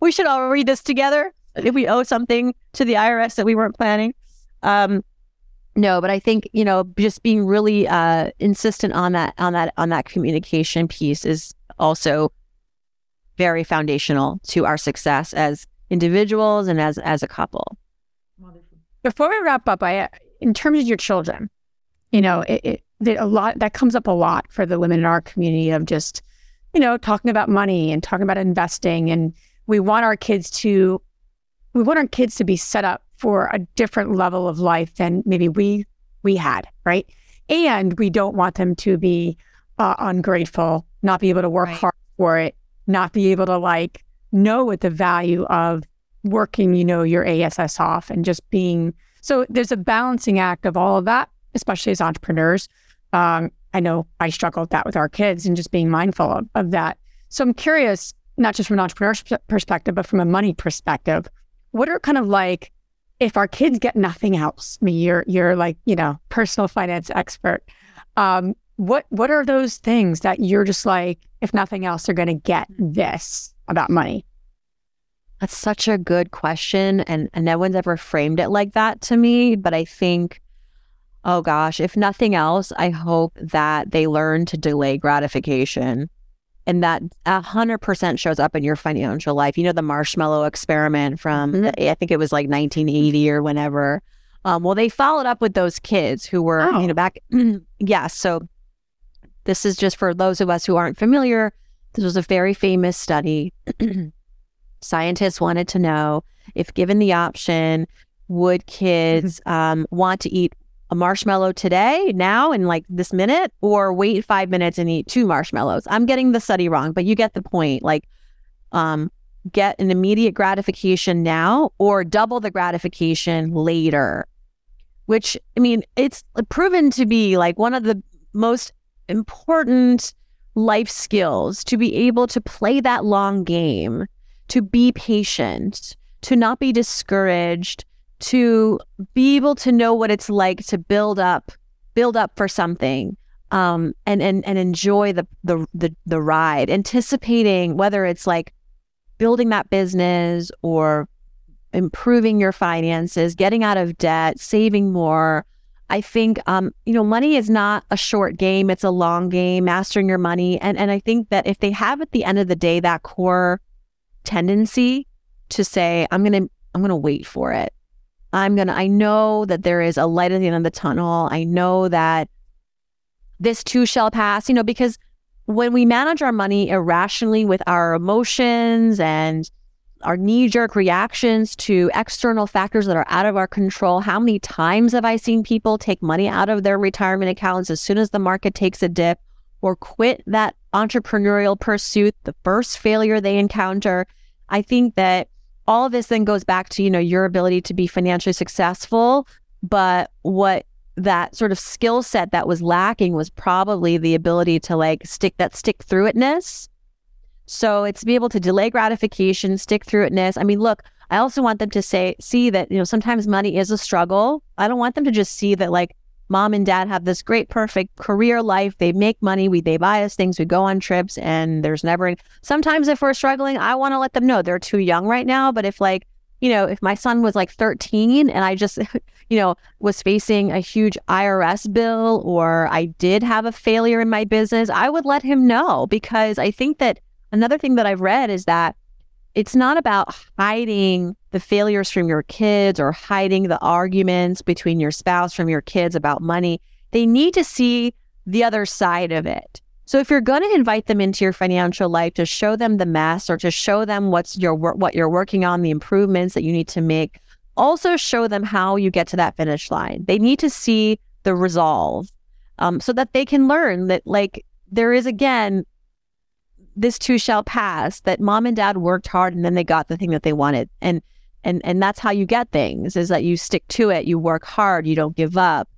We should all read this together if we owe something to the I R S that we weren't planning. Um, no, but I think, you know, just being really uh, insistent on that, on that, on that communication piece is also very foundational to our success as individuals and as as a couple. Before we wrap up, I, in terms of your children, you know, it, it, it, a lot that comes up a lot for the women in our community of just, you know, talking about money and talking about investing, and we want our kids to, we want our kids to be set up for a different level of life than maybe we we had, right? And we don't want them to be uh, ungrateful, not be able to work right. hard for it. Not be able to like know what the value of working, you know, your A S S off and just being. So there's a balancing act of all of that, especially as entrepreneurs. Um, I know I struggle with that with our kids and just being mindful of, of that. So I'm curious, not just from an entrepreneurship perspective, but from a money perspective, what are kind of like, if our kids get nothing else, I mean, you're, you're like, you know, personal finance expert. Um, What what are those things that you're just like, if nothing else, they're going to get this about money? That's such a good question. And, and no one's ever framed it like that to me. But I think, oh gosh, if nothing else, I hope that they learn to delay gratification. And that one hundred percent shows up in your financial life. You know, the marshmallow experiment from, mm-hmm. the, I think it was like nineteen eighty or whenever. Um, well, they followed up with those kids who were, oh. you know, back. yeah, so... This is just for those of us who aren't familiar. This was a very famous study. Scientists wanted to know if given the option, would kids um, want to eat a marshmallow today, now, in like this minute, or wait five minutes and eat two marshmallows? I'm getting the study wrong, but you get the point. Like, um, get an immediate gratification now or double the gratification later, which, I mean, it's proven to be like one of the most important life skills, to be able to play that long game, to be patient, to not be discouraged, to be able to know what it's like to build up, build up for something, um, and and and enjoy the the the, the ride, anticipating whether it's like building that business or improving your finances, getting out of debt, saving more. I think, um, you know, money is not a short game. It's a long game, mastering your money. And and I think that if they have at the end of the day, that core tendency to say, I'm going to, I'm going to wait for it. I'm going to, I know that there is a light at the end of the tunnel. I know that this too shall pass, you know, because when we manage our money irrationally with our emotions and our knee-jerk reactions to external factors that are out of our control. How many times have I seen people take money out of their retirement accounts as soon as the market takes a dip, or quit that entrepreneurial pursuit the first failure they encounter? I think that all of this then goes back to, you know, your ability to be financially successful, but what that sort of skill set that was lacking was probably the ability to like stick that stick through itness. So it's be able to delay gratification, stick through itness. I mean, look, I also want them to say, see that, you know, sometimes money is a struggle. I don't want them to just see that like mom and dad have this great, perfect career life. They make money. We, they buy us things. We go on trips and there's never any. Sometimes if we're struggling, I want to let them know they're too young right now. But if like, you know, if my son was like thirteen and I just, you know, was facing a huge I R S bill, or I did have a failure in my business, I would let him know. Because I think that another thing that I've read is that it's not about hiding the failures from your kids or hiding the arguments between your spouse from your kids about money. They need to see the other side of it. So if you're going to invite them into your financial life to show them the mess, or to show them what's your what you're working on, the improvements that you need to make, also show them how you get to that finish line. They need to see the resolve, um, so that they can learn that, like, there is, again, this too shall pass, that mom and dad worked hard and then they got the thing that they wanted. And and and that's how you get things, is that you stick to it, you work hard, you don't give up,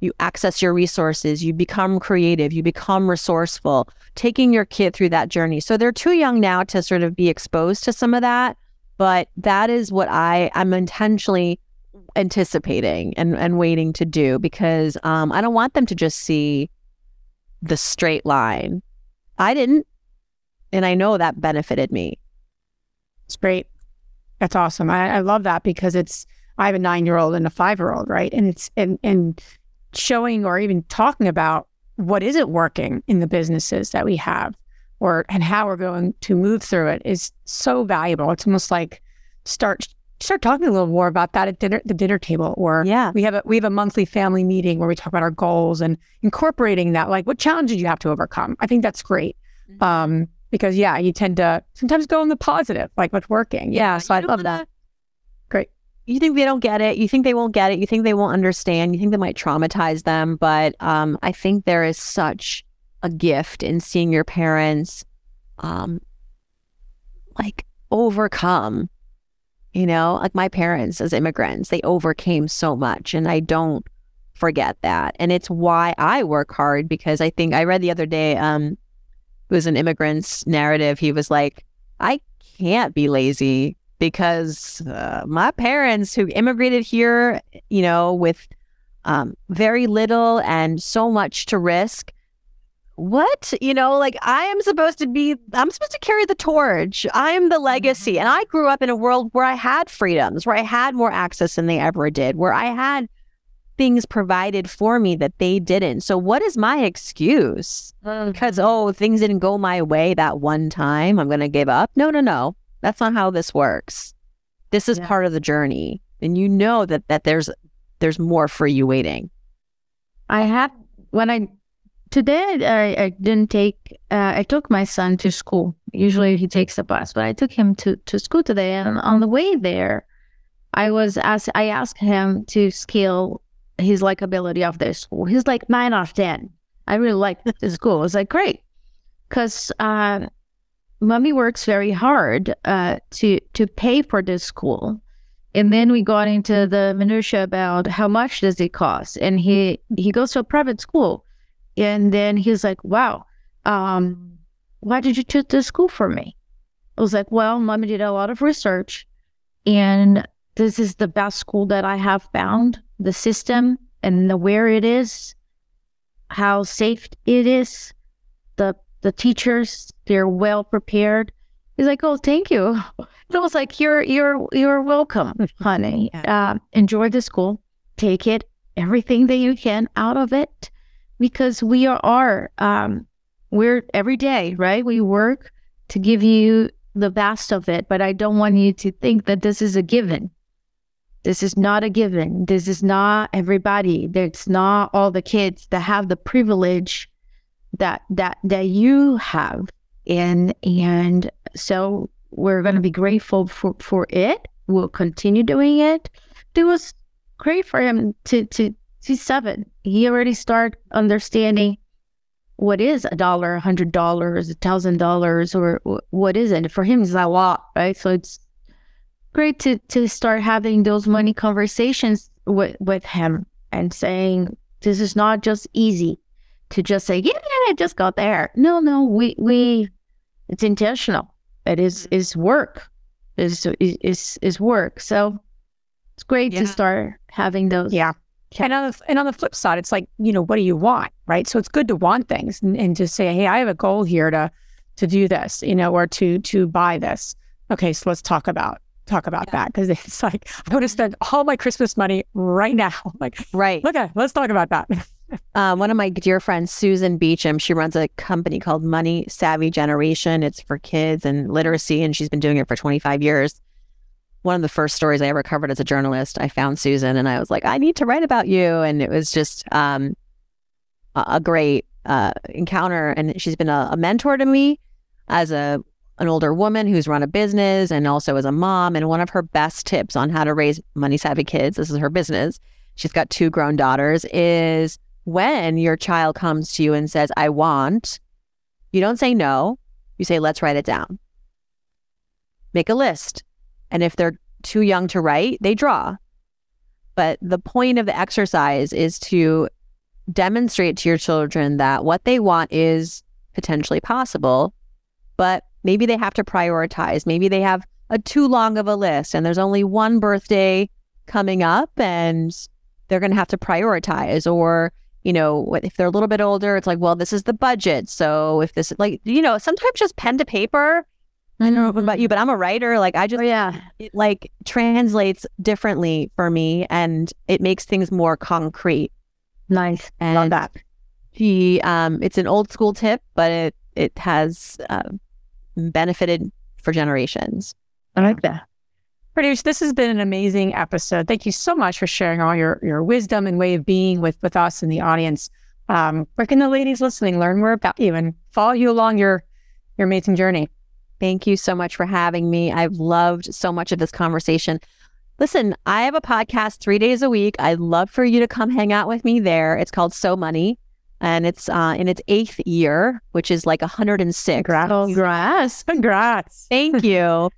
you access your resources, you become creative, you become resourceful, taking your kid through that journey. So they're too young now to sort of be exposed to some of that, but that is what I, I'm intentionally anticipating and, and waiting to do, because um, I don't want them to just see the straight line. I didn't. And I know that benefited me. It's great. That's awesome. I, I love that, because it's, I have a nine-year-old and a five-year-old, right? And it's, and, and showing or even talking about what isn't working in the businesses that we have, or, and how we're going to move through it, is so valuable. It's almost like start, start talking a little more about that at dinner, the dinner table, or yeah. we have a, we have a monthly family meeting where we talk about our goals and incorporating that, like, what challenges you have to overcome. I think that's great. Mm-hmm. Um, Because, yeah, you tend to sometimes go on the positive, like what's working. Yeah, yeah, so I love wanna, that. Great. You think they don't get it. You think they won't get it. You think they won't understand. You think that might traumatize them. But um, I think there is such a gift in seeing your parents, um, like, overcome. You know, like my parents as immigrants, they overcame so much. And I don't forget that. And it's why I work hard, because I think I read the other day... Um, It was an immigrant's narrative. He was like, I can't be lazy because uh, my parents, who immigrated here, you know, with um, very little and so much to risk. What? You know, like, I am supposed to be, I'm supposed to carry the torch. I am the legacy. And I grew up in a world where I had freedoms, where I had more access than they ever did, where I had things provided for me that they didn't. So what is my excuse? Because, oh, things didn't go my way that one time, I'm going to give up. No, no, no. That's not how this works. This is yeah. part of the journey. And you know that that there's there's more for you waiting. I have, when I, today I, I didn't take, uh, I took my son to school. Usually he takes the bus, but I took him to, to school today. And on the way there, I was asked, I asked him to scale his likability of their school. He's like nine out of ten. I really like this school. I was like, great, because uh, mommy works very hard uh, to to pay for this school. And then we got into the minutia about how much does it cost. And he he goes to a private school, and then he's like, wow, um, why did you choose this school for me? I was like, well, mommy did a lot of research, and this is the best school that I have found. The system and the, where it is, how safe it is, the the teachers, they're well prepared. He's like, oh, thank you. And I was like, you're you're you're welcome, honey. Uh, enjoy the school, take it, everything that you can out of it, because we are, are um, we're every day, right? We work to give you the best of it, but I don't want you to think that this is a given. This is not a given. This is not everybody. It's not all the kids that have the privilege that that that you have. And and so we're going to be grateful for, for it. We'll continue doing it. It was great for him to to see seven. He already started understanding what is a dollar, a hundred dollars, a thousand dollars, or what is it. For him, it's a lot, right? So it's great to, to start having those money conversations with, with him and saying, this is not just easy to just say, yeah, I just got there. No, no, we, we it's intentional. It is, is work. It's, is is work. So it's great yeah. to start having those. Yeah. yeah. And on the, and on the flip side, it's like, you know, what do you want, right? So it's good to want things and, and to say, hey, I have a goal here to, to do this, you know, or to, to buy this. Okay, so let's talk about talk about yeah. that, because it's like, I'm going to spend all my Christmas money right now. Like, right. Okay, let's talk about that. Uh, one of my dear friends, Susan Beacham, she runs a company called Money Savvy Generation. It's for kids and literacy, and she's been doing it for twenty-five years. One of the first stories I ever covered as a journalist, I found Susan and I was like, I need to write about you. And it was just um, a great uh, encounter. And she's been a, a mentor to me as a an older woman who's run a business and also as a mom. And one of her best tips on how to raise money savvy kids, this is her business, she's got two grown daughters, is when your child comes to you and says, I want, you don't say no, you say, let's write it down. Make a list. And if they're too young to write, they draw. But the point of the exercise is to demonstrate to your children that what they want is potentially possible, but maybe they have to prioritize. Maybe they have a too long of a list and there's only one birthday coming up and they're going to have to prioritize. Or, you know, if they're a little bit older, it's like, well, this is the budget. So if this, like, you know, sometimes just pen to paper. I don't know about you, but I'm a writer. Like I just, oh, yeah. it like translates differently for me and it makes things more concrete. Nice. And love that. He, um, it's an old school tip, but it, it has uh, benefited for generations. I like that. Farnoosh, this has been an amazing episode. Thank you so much for sharing all your, your wisdom and way of being with, with us and the audience. Um, where can the ladies listening learn more about you and follow you along your, your amazing journey? Thank you so much for having me. I've loved so much of this conversation. Listen, I have a podcast three days a week. I'd love for you to come hang out with me there. It's called So Money, and it's uh, in its eighth year, which is like one hundred six. Congrats. Congrats. Congrats. Thank you.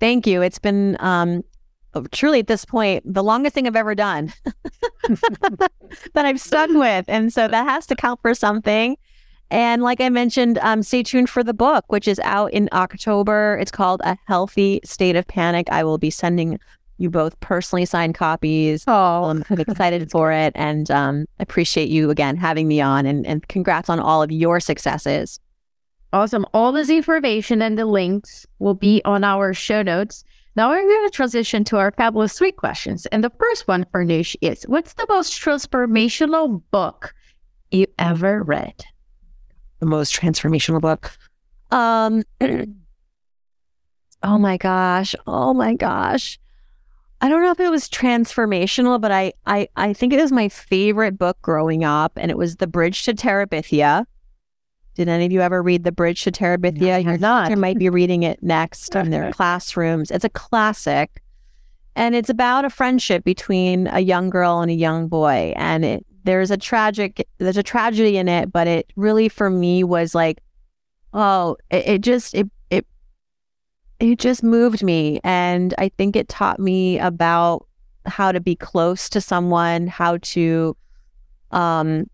Thank you. It's been um, truly at this point, the longest thing I've ever done that I've stuck with. And so that has to count for something. And like I mentioned, um, stay tuned for the book, which is out in October. It's called A Healthy State of Panic. I will be sending you both personally signed copies. Oh, I'm excited for it. And um, appreciate you again having me on, and, and congrats on all of your successes. Awesome. All this information and the links will be on our show notes. Now we're going to transition to our fabulous three questions. And the first one, Farnoosh, is what's the most transformational book you ever read? The most transformational book. Um, oh my gosh. Oh my gosh. I don't know if it was transformational, but I, I, I think it was my favorite book growing up, and it was The Bridge to Terabithia. Did any of you ever read The Bridge to Terabithia? No, Your daughter might be reading it next in their classrooms. It's a classic, and it's about a friendship between a young girl and a young boy, and it There's a tragic, there's a tragedy in it, but it really for me was like, oh, it, it just, it, it, it just moved me. And I think it taught me about how to be close to someone, how to um,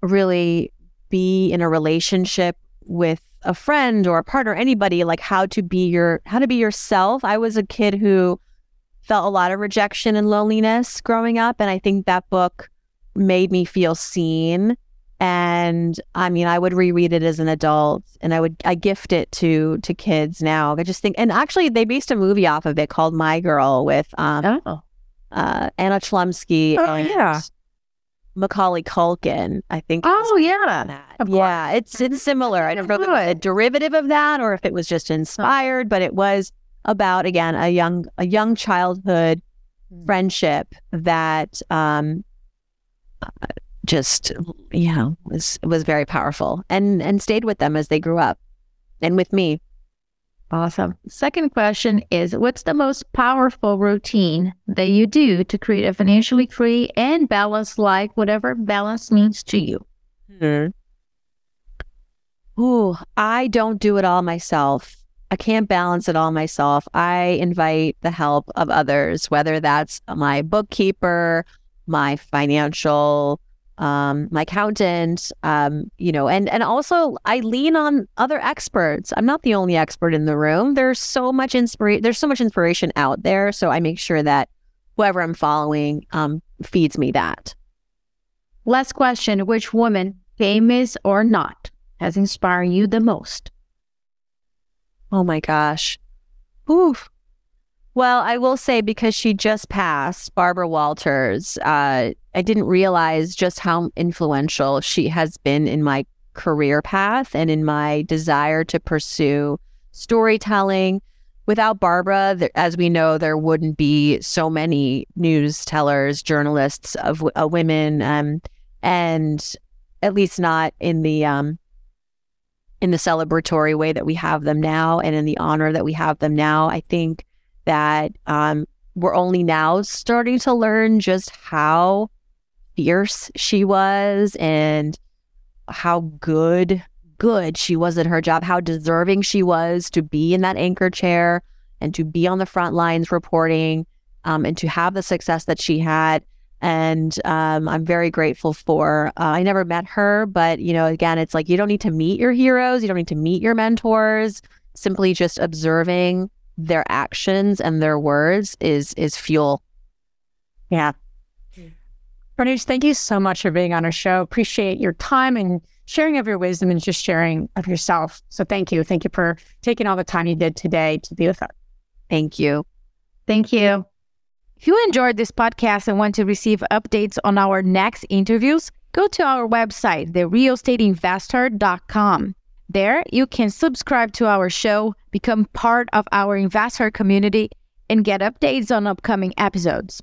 really be in a relationship with a friend or a partner, anybody, like how to be your, how to be yourself. I was a kid who felt a lot of rejection and loneliness growing up. And I think that book made me feel seen. And I mean, I would reread it as an adult, and I would I gift it to to kids now. I just think, and actually they based a movie off of it called My Girl with um oh. uh Anna Chlumsky oh, and yeah. Macaulay Culkin, I think. Oh yeah. Yeah, it's it's similar. I don't know if it was a derivative of that or if it was just inspired, oh. but it was about, again, a young a young childhood mm. friendship that um Uh, just, you know, was was very powerful and and stayed with them as they grew up and with me. Awesome. Second question is, what's the most powerful routine that you do to create a financially free and balanced life, whatever balance means to you? Mm-hmm. Ooh, I don't do it all myself. I can't balance it all myself. I invite the help of others, whether that's my bookkeeper, my financial, um, my accountant, um, you know, and, and also I lean on other experts. I'm not the only expert in the room. There's so much inspiration. There's so much inspiration out there. So I make sure that whoever I'm following, um, feeds me that. Last question. Which woman, famous or not, has inspired you the most? Oh my gosh. Oof. Well, I will say, because she just passed, Barbara Walters, uh, I didn't realize just how influential she has been in my career path and in my desire to pursue storytelling. Without Barbara, there, as we know, there wouldn't be so many news tellers, journalists of uh, women, um, and at least not in the um, in the celebratory way that we have them now and in the honor that we have them now. I think that um, we're only now starting to learn just how fierce she was and how good, good she was at her job, how deserving she was to be in that anchor chair and to be on the front lines reporting, um, and to have the success that she had. And um, I'm very grateful for, uh, I never met her, but, you know, again, it's like, you don't need to meet your heroes. You don't need to meet your mentors. Simply just observing their actions and their words is is fuel. Yeah. Farnoosh, thank you so much for being on our show. Appreciate your time and sharing of your wisdom and just sharing of yourself. So thank you. Thank you for taking all the time you did today to be with us. Thank you. Thank you. If you enjoyed this podcast and want to receive updates on our next interviews, go to our website, the real estate investor dot com. There, you can subscribe to our show, become part of our investor community, and get updates on upcoming episodes.